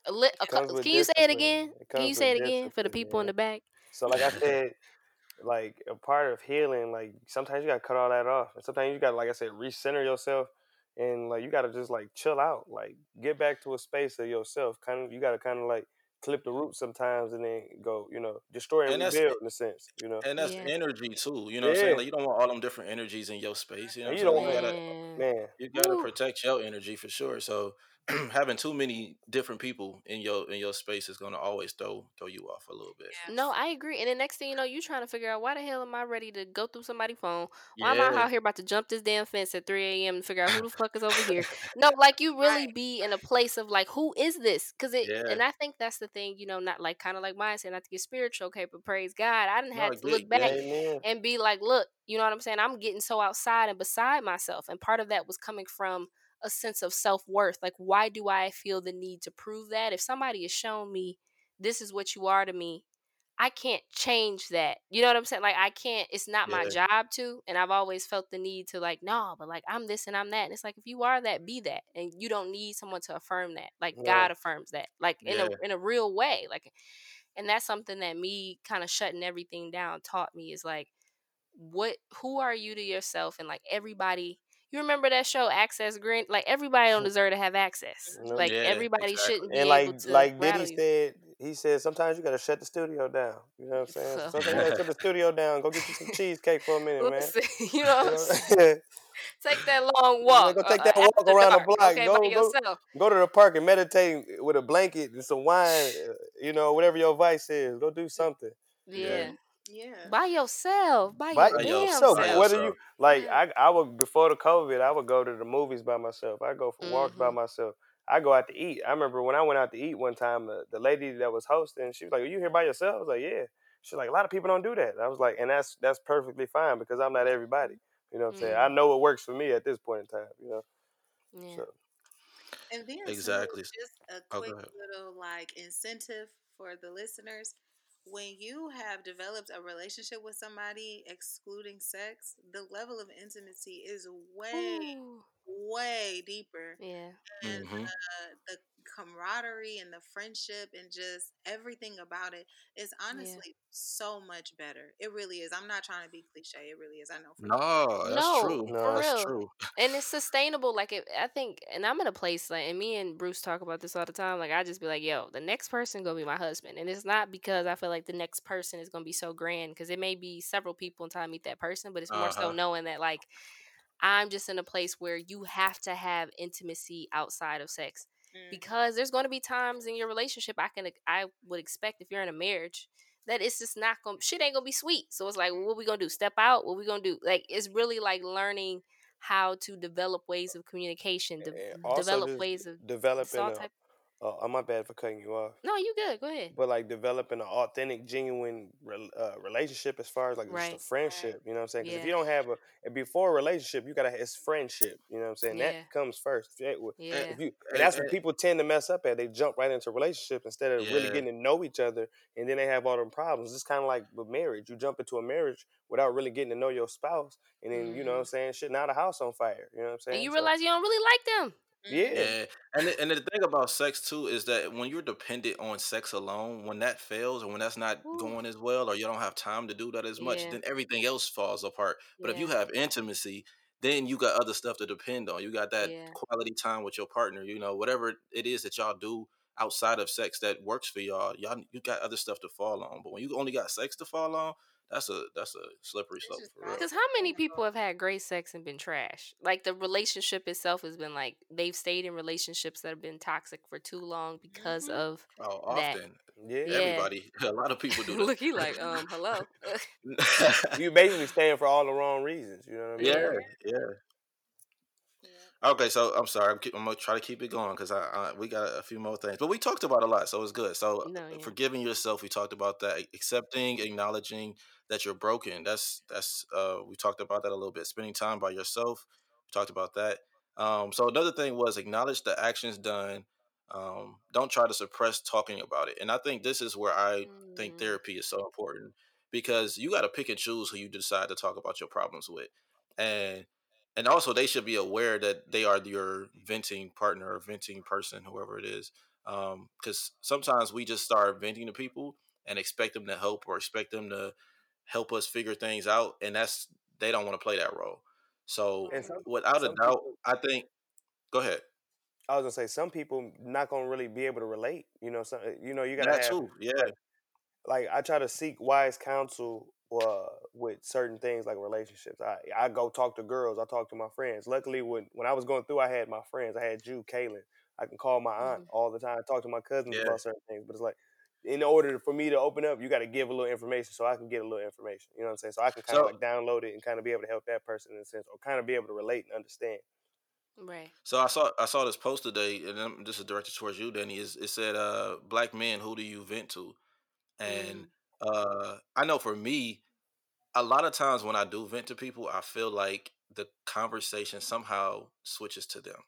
A li- a co- with can you discipline. say it again? It can you say it again for the people yeah. in the back? So like I said, like a part of healing, like sometimes you got to cut all that off. And sometimes you got to, like I said, recenter yourself. And like you got to just like chill out. Like get back to a space of yourself. Kind of, you got to kind of like clip the roots sometimes and then go, you know, destroy and, and rebuild in a sense, you know. And that's yeah. energy too, you know yeah. what I'm saying? Like you don't want all them different energies in your space, you know what you I'm saying? Don't you gotta, you gotta protect your energy for sure. So having too many different people in your in your space is gonna always throw throw you off a little bit. Yeah. No, I agree. And the next thing you know, you trying to figure out why the hell am I ready to go through somebody's phone? Why yeah. am I out here about to jump this damn fence at three a.m. and figure out who the fuck is over here? No, like you really right. be in a place of like, who is this? Because it, yeah. and I think that's the thing, you know, not like kind of like mine saying not to get spiritual, okay, but praise God, I didn't have no, to look back amen. and be like, look, you know what I'm saying? I'm getting so outside and beside myself, and part of that was coming from a sense of self-worth. Like, why do I feel the need to prove that? If somebody has shown me this is what you are to me, I can't change that. You know what I'm saying? Like, I can't, it's not yeah. my job to, and I've always felt the need to like, no, but like, I'm this and I'm that. And it's like, if you are that, be that. And you don't need someone to affirm that. Like, yeah. God affirms that. Like, in yeah. a in a real way. Like, and that's something that me kind of shutting everything down taught me is like, what, who are you to yourself? And like, everybody, you remember that show, Access Grant? Like, everybody don't deserve to have access. Like, yeah, everybody exactly. shouldn't be and like, able to. And like Diddy said, he said, sometimes you got to shut the studio down. You know what I'm saying? So. Sometimes you got to shut the studio down. Go get you some cheesecake for a minute, man. You know what I'm saying? Take that long walk. Go take that uh, walk around dark. the block. Okay, go, go, go to the park and meditate with a blanket and some wine. You know, whatever your vice is. Go do something. Yeah. yeah. Yeah. By yourself. By, by your damn yourself. Self. Whether you like I I would before the COVID, I would go to the movies by myself. I go for mm-hmm. walks by myself. I go out to eat. I remember when I went out to eat one time, the, the lady that was hosting, she was like, are you here by yourself? I was like, yeah. She's like, a lot of people don't do that. I was like, and that's that's perfectly fine because I'm not everybody. You know what I'm mm-hmm. saying? I know what works for me at this point in time, you know. Yeah. So. And then exactly. So just a quick oh, little like incentive for the listeners. When you have developed a relationship with somebody, excluding sex, the level of intimacy is way, Ooh. way deeper. Yeah. And mm-hmm. uh, the camaraderie and the friendship and just everything about it is honestly yeah. so much better. It really is. I'm not trying to be cliche. It really is. I know. For no, me. that's no, true. No, for that's real. true. And it's sustainable. Like, it, I think, and I'm in a place, like, and me and Bruce talk about this all the time. Like, I just be like, yo, the next person gonna be my husband. And it's not because I feel like the next person is gonna be so grand, because it may be several people until I meet that person, but it's more uh-huh. so knowing that, like, I'm just in a place where you have to have intimacy outside of sex. Mm. Because there's going to be times in your relationship, I can, I would expect, if you're in a marriage, that it's just not going, shit ain't going to be sweet. So it's like, what we going to do? Step out? What we going to do? Like, it's really like learning how to develop ways of communication, de- develop ways of developing. A, type- uh, I'm not bad for cutting you off. No, you good. Go ahead. But like developing an authentic, genuine re- uh, relationship, as far as like right. just a friendship, right. you know what I'm saying? Because yeah. if you don't have a, before a relationship, you got to, it's friendship, you know what I'm saying? Yeah. That comes first. If you, yeah. if you, and that's what people tend to mess up at. They jump right into relationships instead of yeah. really getting to know each other, and then they have all them problems. It's kind of like with marriage. You jump into a marriage without really getting to know your spouse, and then, mm. you know what I'm saying, shit, now the house on fire, you know what I'm saying? And you realize so, you don't really like them. Yeah. yeah. And the, and the thing about sex too is that when you're dependent on sex alone, when that fails or when that's not Ooh. going as well, or you don't have time to do that as much, yeah. then everything else falls apart. But yeah. if you have intimacy, then you got other stuff to depend on. You got that yeah. quality time with your partner, you know, whatever it is that y'all do outside of sex that works for y'all, y'all you got other stuff to fall on. But when you only got sex to fall on, That's a that's a slippery slope for real. Because how many people have had great sex and been trash? Like, the relationship itself has been like, they've stayed in relationships that have been toxic for too long because mm-hmm. of oh, often. That. Yeah. Everybody. Yeah. A lot of people do that. Look, he like, um, hello. You basically staying for all the wrong reasons. You know what I mean? Yeah, yeah. yeah. Okay, so I'm sorry. I'm, keep, I'm going to try to keep it going because I, I we got a few more things. But we talked about a lot, so it's good. So no, yeah. forgiving yourself, we talked about that. Accepting, acknowledging that you're broken. That's, that's, uh, we talked about that a little bit. Spending time by yourself. We talked about that. Um, so another thing was acknowledge the actions done. Um, don't try to suppress talking about it. And I think this is where I mm. think therapy is so important, because you got to pick and choose who you decide to talk about your problems with. And, and also they should be aware that they are your venting partner or venting person, whoever it is. Um, cause sometimes we just start venting to people and expect them to help or expect them to help us figure things out, and that's, they don't want to play that role. So some, without a doubt, people, I think, go ahead. I was gonna say, some people not gonna really be able to relate. You know, some, you know, you gotta that have, too. Yeah. Like, like I try to seek wise counsel uh, with certain things like relationships. I I go talk to girls. I talk to my friends. Luckily, when when I was going through, I had my friends. I had you, Kaylin. I can call my aunt mm-hmm. all the time. I talk to my cousins yeah. about certain things, but it's like, in order for me to open up, you got to give a little information so I can get a little information. You know what I'm saying? So I can kind so, of like download it and kind of be able to help that person in a sense, or kind of be able to relate and understand. Right. So I saw I saw this post today, and this is directed towards you, Danny. It said, uh, black men, who do you vent to? And mm. uh, I know for me, a lot of times when I do vent to people, I feel like the conversation somehow switches to them.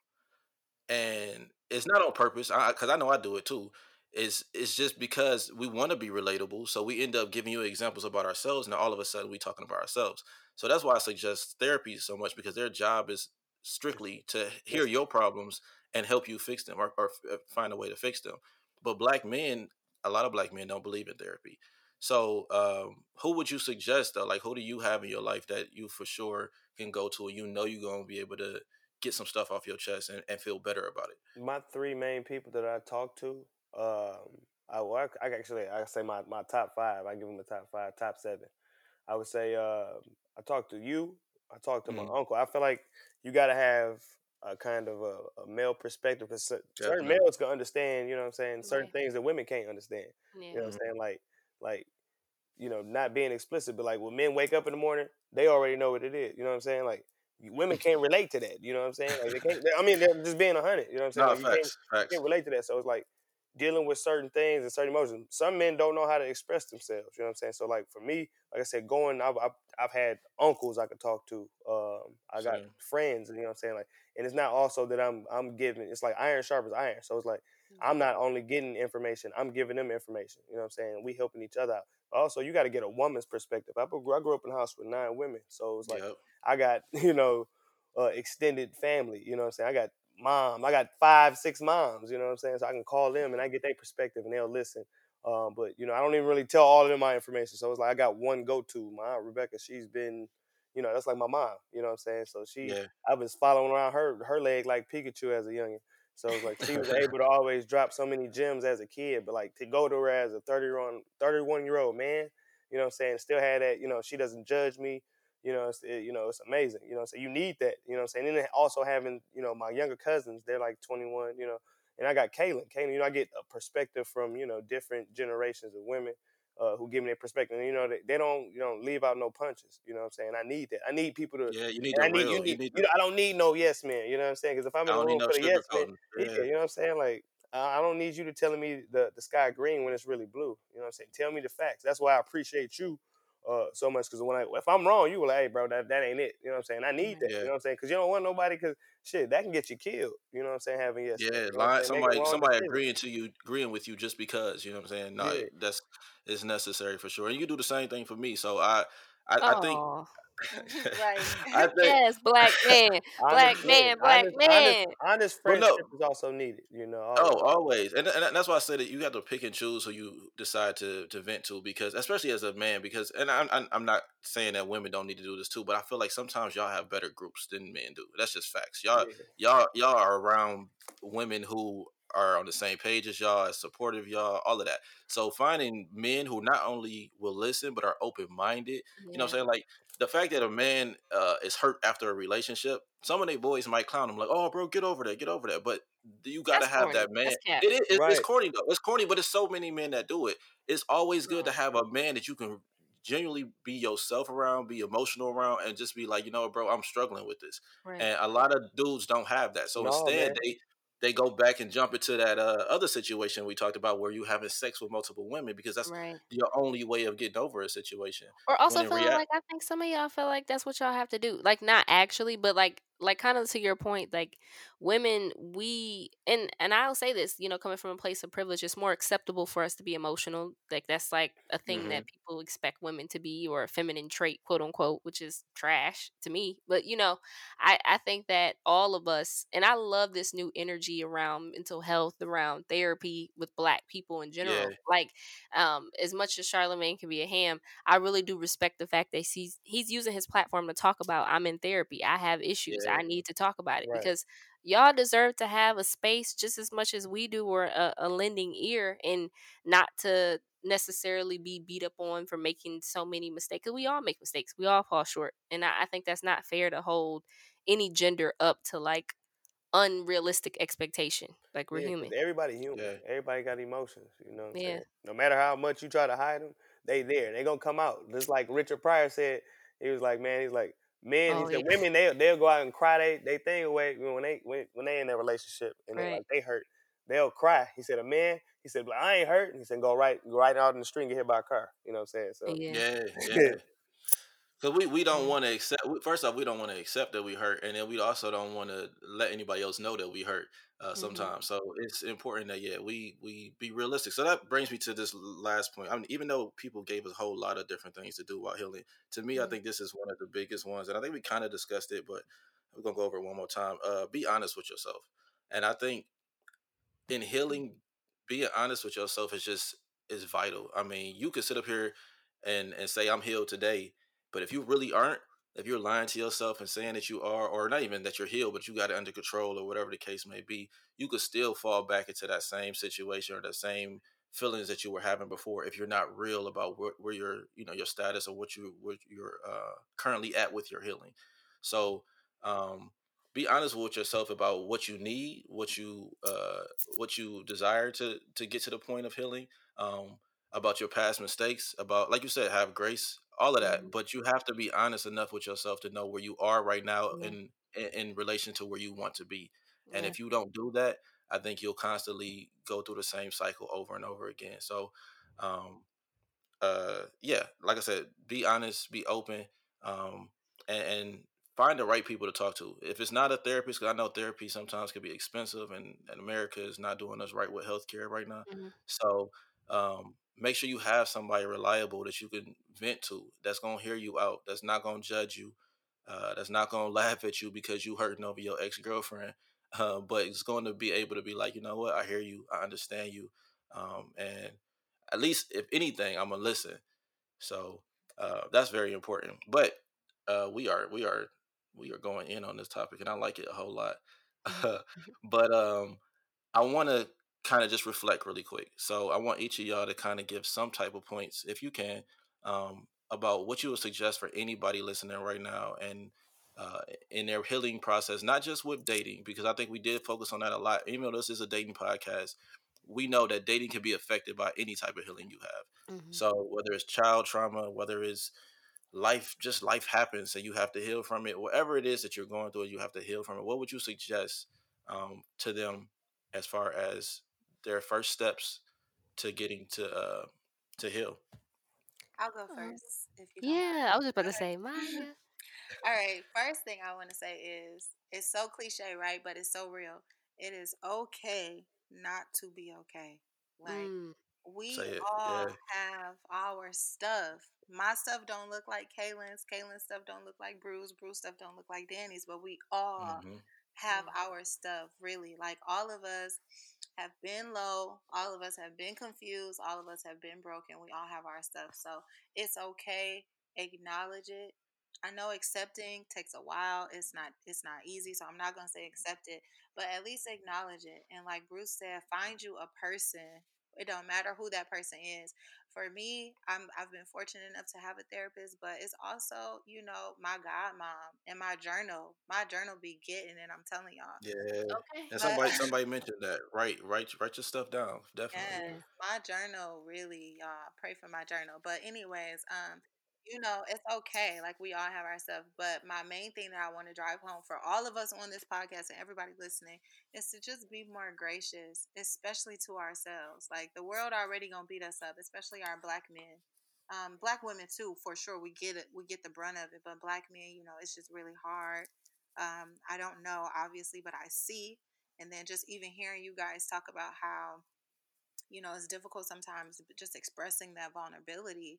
And it's not on purpose, because I, I know I do it too. It's, it's just because we want to be relatable, so we end up giving you examples about ourselves, and all of a sudden we're talking about ourselves. So that's why I suggest therapy so much, because their job is strictly to hear your problems and help you fix them, or, or find a way to fix them. But black men, a lot of black men don't believe in therapy. So um, who would you suggest, though? Like, who do you have in your life that you for sure can go to, and you know you're going to be able to get some stuff off your chest and, and feel better about it? My three main people that I talk to, Um, I, well, I, I actually I say my, my top five. I give them a top five, top seven. I would say uh, I talked to you. I talked to mm-hmm. my uncle. I feel like you gotta have a kind of a, a male perspective, because certain Definitely. males can understand. You know what I'm saying? Certain yeah. things that women can't understand. Yeah. You know what I'm saying? Like like you know, not being explicit, but like when men wake up in the morning, they already know what it is. You know what I'm saying? Like, women can't relate to that. You know what I'm saying? Like, they can't. They, I mean, they're just being a hundred. You know what I'm saying? No, like, facts, you can't, facts. can't relate to that. So it's like, dealing with certain things and certain emotions. Some men don't know how to express themselves. You know what I'm saying? So, like, for me, like I said, going, I've, I've, I've had uncles I could talk to. Um, I got Same. friends, you know what I'm saying? Like, and it's not also that I'm I'm giving, it's like iron sharpens iron. So it's like, I'm not only getting information, I'm giving them information. You know what I'm saying? We helping each other out. Also, you got to get a woman's perspective. I grew up in a house with nine women. So it's like, yep. I got, you know, uh, extended family. You know what I'm saying? I got mom. I got five, six moms. You know what I'm saying? So I can call them and I get their perspective and they'll listen. Um, but, you know, I don't even really tell all of them my information. So it's like I got one go-to. My aunt Rebecca, she's been, you know, that's like my mom. You know what I'm saying? So she, yeah. I was following around her, her leg like Pikachu as a youngin'. So it's like she was able to always drop so many gems as a kid, but like to go to her as a thirty-one year old man, you know what I'm saying? Still had that, you know, she doesn't judge me, you know, it's, it, you know, it's amazing, you know what I'm saying? You need that, you know what I'm saying? And then also having, you know, my younger cousins, they're like twenty-one, you know, and I got Kaylin. Kaylin, you know, I get a perspective from, you know, different generations of women uh, who give me their perspective. And, you know, they, they don't, you know, leave out no punches, you know what I'm saying? I need that. I need people to, yeah, you need that. I need, real. You need, you need you know, I don't need no yes man, you know what I'm saying? Because if I'm in a room no for the yes man, yeah. Yeah, you know what I'm saying? Like, I don't need you to telling me the, the sky green when it's really blue, you know what I'm saying? Tell me the facts. That's why I appreciate you uh, so much, because when I, if I'm wrong, you were like, hey, bro, that, that ain't it, you know what I'm saying? I need that, yeah. you know what I'm saying? Because you don't want nobody, because shit, that can get you killed, you know what I'm saying? Having yes, yeah, man, you know line, somebody, somebody agreeing to you, agreeing with you just because, you know what I'm saying? No, yeah. that's it's necessary for sure, and you do the same thing for me. So I, I, I think, right. I think, yes, black man, black honest, man, black honest, man. Honest, honest friendship well, no. is also needed, you know. Always. Oh, always, and, and that's why I said that you got to pick and choose who you decide to to vent to, because especially as a man, because and I'm I'm not saying that women don't need to do this too, but I feel like sometimes y'all have better groups than men do. That's just facts. Y'all, yeah. y'all, y'all are around women who are on the same page as y'all, as supportive y'all, all of that. So finding men who not only will listen, but are open-minded, yeah. you know what I'm saying? Like the fact that a man uh, is hurt after a relationship, some of they boys might clown him like, oh bro, get over that, get over that. But you got to have corny. That man. It is, it's, right. it's corny though. It's corny, but it's so many men that do it. It's always good yeah. to have a man that you can genuinely be yourself around, be emotional around, and just be like, you know, bro, I'm struggling with this. Right. And a lot of dudes don't have that. So no, instead man. they, They go back and jump into that uh, other situation we talked about where you having sex with multiple women, because that's right. your only way of getting over a situation. Or also feeling react- like I think some of y'all feel like that's what y'all have to do. Like not actually, but like like kind of to your point, like women, we and and I'll say this, you know, coming from a place of privilege, it's more acceptable for us to be emotional. Like that's like a thing mm-hmm. that people expect women to be, or a feminine trait, quote unquote, which is trash to me. But you know, I, I think that all of us, and I love this new energy around mental health, around therapy with Black people in general. Yeah. Like um, as much as Charlamagne can be a ham, I really do respect the fact that he's he's using his platform to talk about I'm in therapy, I have issues. Yeah. I need to talk about it right. because y'all deserve to have a space just as much as we do, or a, a lending ear, and not to necessarily be beat up on for making so many mistakes. Because we all make mistakes. We all fall short. And I, I think that's not fair to hold any gender up to like unrealistic expectation. Like we're yeah, human. Everybody human. Yeah. Everybody got emotions. You know what I'm yeah. saying? No matter how much you try to hide them, they there. They going to come out. Just like Richard Pryor said, he was like, man, he's like, men, oh, he said, yeah. women, they, they'll go out and cry they, they thing away when they when, when they in their relationship and right. like, they hurt. They'll cry. He said, a man, he said, I ain't hurt. And he said, go right go right out in the street and get hit by a car. You know what I'm saying? So Yeah, yeah. Because we, we don't want to accept, first off, we don't want to accept that we hurt. And then we also don't want to let anybody else know that we hurt uh, sometimes. Mm-hmm. So it's important that, yeah, we, we be realistic. So that brings me to this last point. I mean, even though people gave us a whole lot of different things to do while healing, to me, mm-hmm. I think this is one of the biggest ones. And I think we kind of discussed it, but we're going to go over it one more time. Uh, be honest with yourself. And I think in healing, being honest with yourself is just is vital. I mean, you could sit up here and, and say, I'm healed today. But if you really aren't, if you're lying to yourself and saying that you are, or not even that you're healed, but you got it under control or whatever the case may be, you could still fall back into that same situation or the same feelings that you were having before if you're not real about where, where your, you know, your status or what you what you're uh, currently at with your healing. So um, be honest with yourself about what you need, what you uh, what you desire to to get to the point of healing, um, about your past mistakes, about, like you said, have grace. All of that, mm-hmm. but you have to be honest enough with yourself to know where you are right now yeah. in, in in relation to where you want to be. Yeah. And if you don't do that, I think you'll constantly go through the same cycle over and over again. So, um, uh, yeah, like I said, be honest, be open, um, and, and find the right people to talk to. If it's not a therapist, because I know therapy sometimes can be expensive, and, and America is not doing us right with healthcare right now. Mm-hmm. So um, make sure you have somebody reliable that you can vent to, that's going to hear you out, that's not going to judge you, uh, that's not going to laugh at you because you hurting over your ex-girlfriend. Uh, but it's going to be able to be like, you know what, I hear you, I understand you. Um, and at least, if anything, I'm going to listen. So uh, that's very important. But uh, we are we are we are going in on this topic, and I like it a whole lot. but um, I want to kind of just reflect really quick. So I want each of y'all to kind of give some type of points, if you can, um, about what you would suggest for anybody listening right now, and Uh, in their healing process, not just with dating, because I think we did focus on that a lot. Even though this is a dating podcast, we know that dating can be affected by any type of healing you have. Mm-hmm. So whether it's child trauma, whether it's life, just life happens and you have to heal from it, whatever it is that you're going through, you have to heal from it. What would you suggest um, to them as far as their first steps to getting to uh, to heal? I'll go first. If you don't yeah, mind. I was just about to say, Maya. All right. First thing I want to say is, it's so cliche, right? But it's so real. It is okay not to be okay. Like mm. we so, yeah, all yeah. have our stuff. My stuff don't look like Kaylin's. Kaylin's stuff don't look like Bruce. Bruce stuff don't look like Danny's. But we all mm-hmm. have mm-hmm. our stuff. Really, like all of us have been low. All of us have been confused. All of us have been broken. We all have our stuff. So it's okay. Acknowledge it. I know accepting takes a while. It's not it's not easy, so I'm not going to say accept it, but at least acknowledge it. And like Bruce said, find you a person. It don't matter who that person is. For me, I'm, I've been fortunate enough to have a therapist, but it's also, you know, my godmom and my journal. My journal be getting it, I'm telling y'all. Yeah. Okay. And somebody but, somebody mentioned that. Right, write, write your stuff down. Definitely. Yes, my journal, really, y'all. Pray for my journal. But anyways, um, you know, it's okay. Like, we all have our stuff. But my main thing that I want to drive home for all of us on this podcast and everybody listening is to just be more gracious, especially to ourselves. Like, the world already going to beat us up, especially our black men. Um, black women, too, for sure. We get it. We get the brunt of it. But black men, you know, it's just really hard. Um, I don't know, obviously, but I see. And then just even hearing you guys talk about how, you know, it's difficult sometimes just expressing that vulnerability.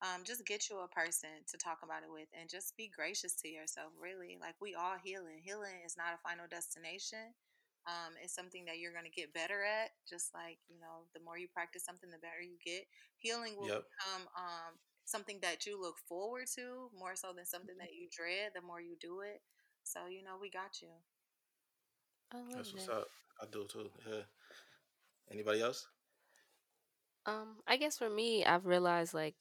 Um, just get you a person to talk about it with, and just be gracious to yourself, really. Like, we all healing. Healing is not a final destination. Um, it's something that you're going to get better at. Just like, you know, the more you practice something, the better you get. Healing will yep. become um, something that you look forward to more so than something that you dread the more you do it. So, you know, we got you. I love That's what's up. I do, too. Yeah. Anybody else? Um, I guess for me, I've realized, like,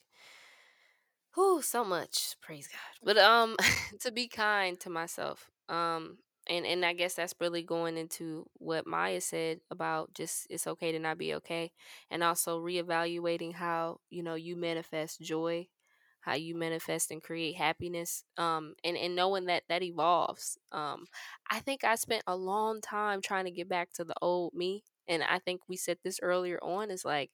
Ooh, so much. Praise God. But um, to be kind to myself. Um, and, and I guess that's really going into what Maya said about just it's okay to not be okay. And also reevaluating how, you know, you manifest joy, how you manifest and create happiness. Um, and, and knowing that that evolves. Um, I think I spent a long time trying to get back to the old me. And I think we said this earlier on, is like,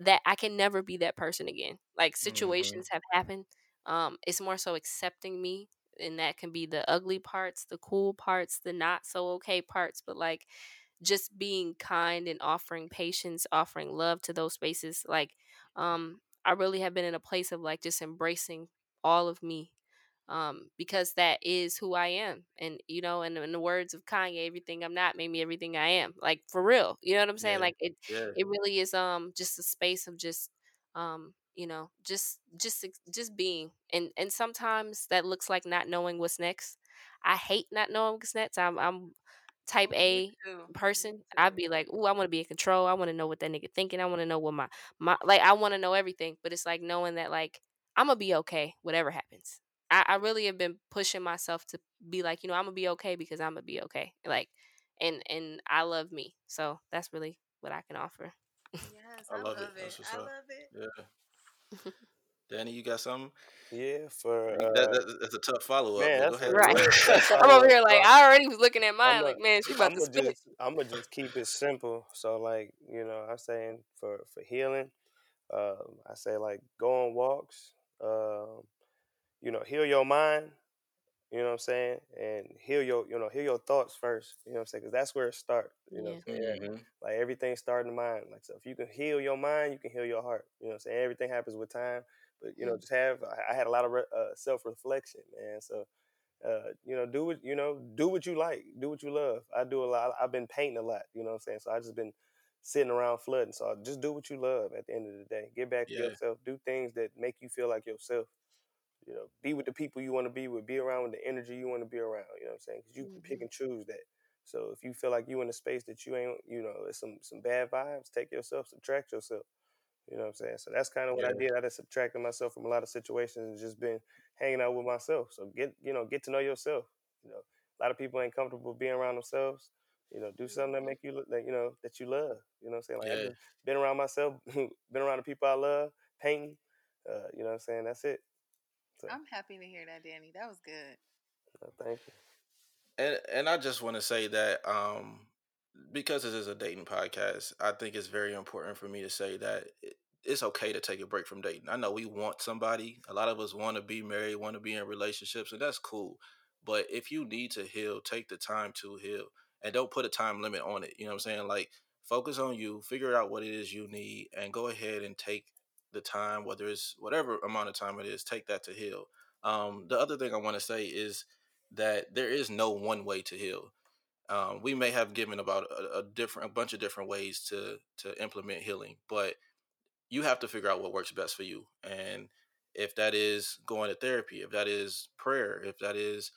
that I can never be that person again. Like, situations mm-hmm. have happened. Um, it's more so accepting me, and that can be the ugly parts, the cool parts, the not so okay parts, but like just being kind and offering patience, offering love to those spaces. Like, um, I really have been in a place of like just embracing all of me, um, because that is who I am. And, you know, and in the words of Kanye, everything I'm not made me everything I am. Like, for real, you know what I'm saying? Yeah, like it, yeah. it really is, um, just a space of just, um, you know, just, just, just being, and, and sometimes that looks like not knowing what's next. I hate not knowing what's next. I'm, I'm type A person. I'd be like, ooh, I want to be in control. I want to know what that nigga thinking. I want to know what my, my, like, I want to know everything, but it's like knowing that, like, I'm gonna be okay, whatever happens. I, I really have been pushing myself to be like, you know, I'm going to be okay because I'm going to be okay. Like, and and I love me. So that's really what I can offer. Yes, I, I love, love it. it. I love it. Yeah. Danny, you got something? Yeah, for uh, that, that, that's a tough follow up. Man, that's right. I'm over here like I already was looking at mine. A, like, man, she about I'm to spit. I'm gonna just keep it simple. So, like, you know, I'm saying for for healing, uh, I say like go on walks. Uh, you know, heal your mind. You know what I'm saying, and heal your you know heal your thoughts first. You know what I'm saying, because that's where it starts. You know, yeah. what I'm mm-hmm. like everything starts in the mind. Like, so if you can heal your mind, you can heal your heart. You know what I'm saying. Everything happens with time. But, you know, just have, I had a lot of re- uh, self-reflection, man. So, uh, you know, do what, you know, do what you like, do what you love. I do a lot. I've been painting a lot, you know what I'm saying? So I just been sitting around flooding. So I just do what you love at the end of the day. Get back yeah. to yourself. Do things that make you feel like yourself. You know, be with the people you want to be with. Be around with the energy you want to be around, you know what I'm saying? Because you mm-hmm. can pick and choose that. So if you feel like you in a space that you ain't, you know, it's some, some bad vibes, take yourself, subtract yourself. You know what I'm saying? So that's kind of what yeah. I did. I just subtracted myself from a lot of situations and just been hanging out with myself. So get, you know, get to know yourself. You know, a lot of people ain't comfortable being around themselves. You know, do something that make you, that you know, that you love. You know what I'm saying? Like, yeah. I've been around myself, been around the people I love, painting. Uh, you know what I'm saying? That's it. So. I'm happy to hear that, Danny. That was good. Well, thank you. And and I just want to say that, um, because this is a dating podcast, I think it's very important for me to say that it's okay to take a break from dating. I know we want somebody. A lot of us want to be married, want to be in relationships, and that's cool. But if you need to heal, take the time to heal and don't put a time limit on it. You know what I'm saying? Like, focus on you, figure out what it is you need, and go ahead and take the time, whether it's whatever amount of time it is, take that to heal. Um, the other thing I want to say is that there is no one way to heal. Um, we may have given about a, a different, a bunch of different ways to to implement healing, but you have to figure out what works best for you. And if that is going to therapy, if that is prayer, if that is,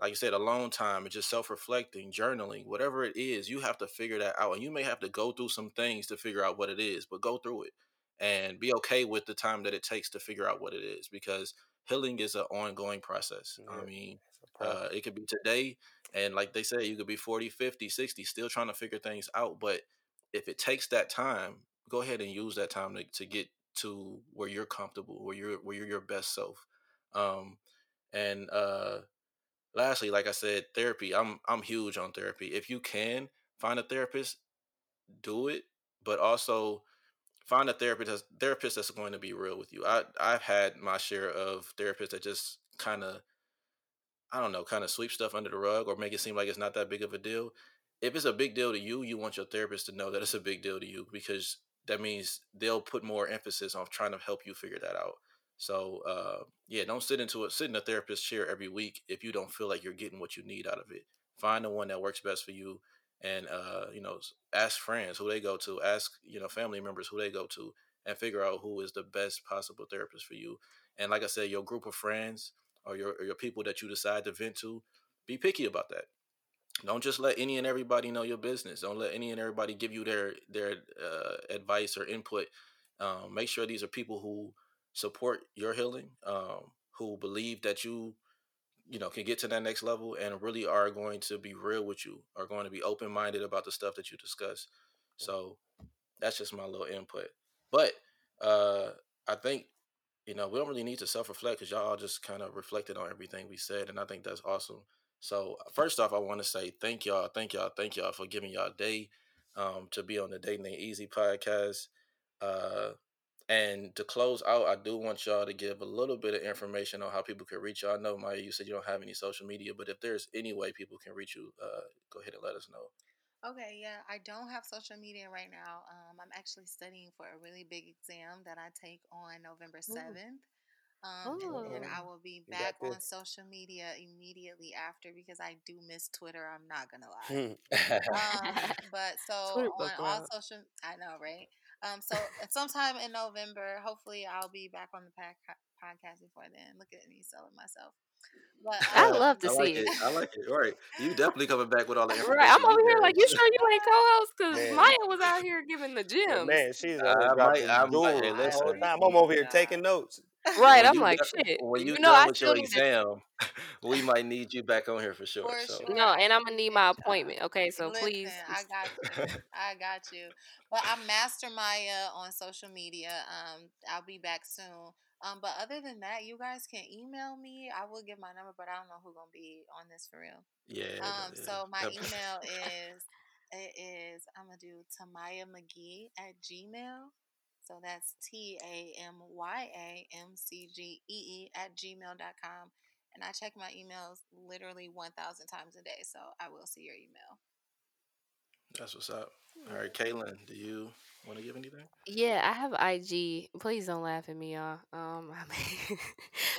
like you said, alone time, it's just self-reflecting, journaling, whatever it is, you have to figure that out. And you may have to go through some things to figure out what it is, but go through it and be okay with the time that it takes to figure out what it is, because healing is an ongoing process. Yeah. I mean, uh, it could be today. And like they say, you could be forty, fifty, sixty, still trying to figure things out. But if it takes that time, go ahead and use that time to, to get to where you're comfortable, where you're where you're your best self. Um, and uh, lastly, like I said, therapy. I'm I'm huge on therapy. If you can find a therapist, do it. But also find a therapist therapist that's going to be real with you. I I've had my share of therapists that just kind of, I don't know, kind of sweep stuff under the rug or make it seem like it's not that big of a deal. If it's a big deal to you, you want your therapist to know that it's a big deal to you, because that means they'll put more emphasis on trying to help you figure that out. So, uh, yeah, don't sit into it, sit in a therapist's chair every week if you don't feel like you're getting what you need out of it. Find the one that works best for you, and, uh, you know, ask friends who they go to, ask, you know, family members who they go to, and figure out who is the best possible therapist for you. And like I said, your group of friends, or your or your people that you decide to vent to, be picky about that. Don't just let any and everybody know your business. Don't let any and everybody give you their their uh, advice or input. Um, make sure these are people who support your healing, um, who believe that you, you know, can get to that next level, and really are going to be real with you, are going to be open-minded about the stuff that you discuss. So that's just my little input. But uh, I think, you know, we don't really need to self-reflect, because y'all just kind of reflected on everything we said, and I think that's awesome. So first off, I want to say thank y'all, thank y'all, thank y'all for giving y'all a day um, to be on the Dating Ain't Easy podcast. Uh, and to close out, I do want y'all to give a little bit of information on how people can reach y'all. I know, Maya, you said you don't have any social media, but if there's any way people can reach you, uh, go ahead and let us know. Okay, yeah, I don't have social media right now. Um, I'm actually studying for a really big exam that I take on November seventh. Um, and then I will be back on social media immediately after, because I do miss Twitter. I'm not going to lie. um, but so Twitter on all social, I know, right? Um, so sometime in November, hopefully I'll be back on the pac- podcast before then. Look at me selling myself. But, um, I love to I like see it. it. I like it. All right. You definitely coming back with all the information. Right. I'm over here like, you sure you ain't co-host? Because Maya was out here giving the gems. Yeah, man, she's uh, I might, I might, hey, listen, I'm over here taking notes. Right. When I'm like, got, shit. When you, you know, done with your exam, that. We might need you back on here for sure. For so. sure. No, and I'm going to need my appointment. Okay, so listen, please. I got you. I got you. Well, I'm Master Maya on social media. Um, I'll be back soon. Um, but other than that, you guys can email me. I will give my number, but I don't know who's going to be on this for real. Yeah. Um. Yeah. So my email is, it is, I'm going to do Tamaya McGee at Gmail. So that's T A M Y A M C G E E at gmail dot com. And I check my emails literally one thousand times a day. So I will see your email. That's what's up. All right, Kaylin, do you want to give anything? Yeah, I have I G. Please don't laugh at me, y'all. Um, I mean,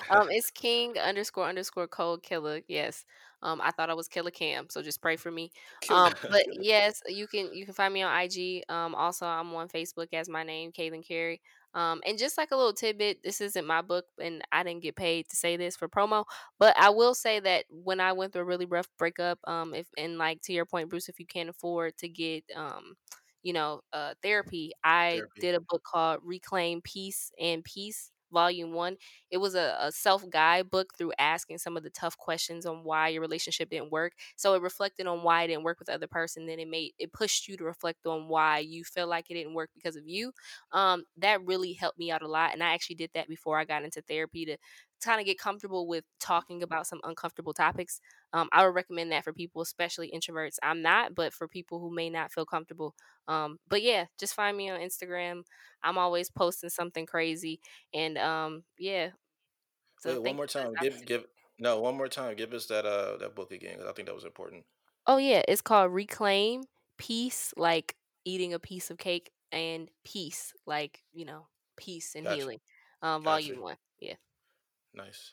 um, it's king underscore underscore cold killer. Yes. Um, I thought I was Killer Cam, so just pray for me. Um, but yes, you can you can find me on I G. Um, also, I'm on Facebook as my name, Kaylin Carey. Um, and just like a little tidbit, this isn't my book, and I didn't get paid to say this for promo, but I will say that when I went through a really rough breakup, um, if and like to your point, Bruce, if you can't afford to get, um, you know, uh, therapy, I therapy. did a book called Reclaim Peace and Peace. Volume one. It was a, a self-guide book through asking some of the tough questions on why your relationship didn't work. So it reflected on why it didn't work with the other person. Then it made it pushed you to reflect on why you feel like it didn't work because of you. Um, that really helped me out a lot. And I actually did that before I got into therapy to kind of get comfortable with talking about some uncomfortable topics. Um, I would recommend that for people, especially introverts. I'm not, but for people who may not feel comfortable. Um, but yeah, just find me on Instagram. I'm always posting something crazy. And um, yeah. So Wait, one more time. Give, give no one more time. Give us that uh that book again, because I think that was important. Oh yeah, it's called Reclaim Peace, like eating a piece of cake, and peace, like you know, peace and gotcha. healing. Um, volume gotcha. one. Yeah. Nice.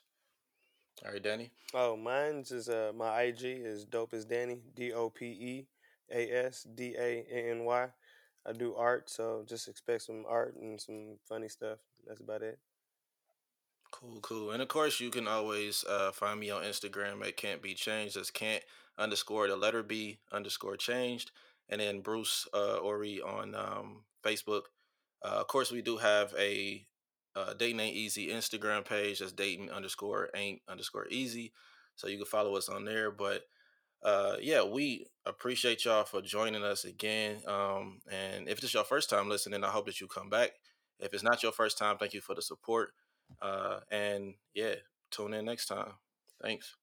All right, Danny. Oh, mine's is uh my I G is dope as Danny, D O P E A S D A N Y. I do art, so just expect some art and some funny stuff. That's about it. Cool, cool. And of course, you can always uh, find me on Instagram at Can't Be Changed. That's can't underscore the letter B underscore changed. And then Bruce uh, Ori on um, Facebook. Uh, of course, we do have a uh, Dating Ain't Easy Instagram page. That's dating underscore ain't underscore easy. So you can follow us on there. But Uh, yeah, we appreciate y'all for joining us again. Um, and if it's your first time listening, I hope that you come back. If it's not your first time, thank you for the support. Uh, and yeah, tune in next time. Thanks.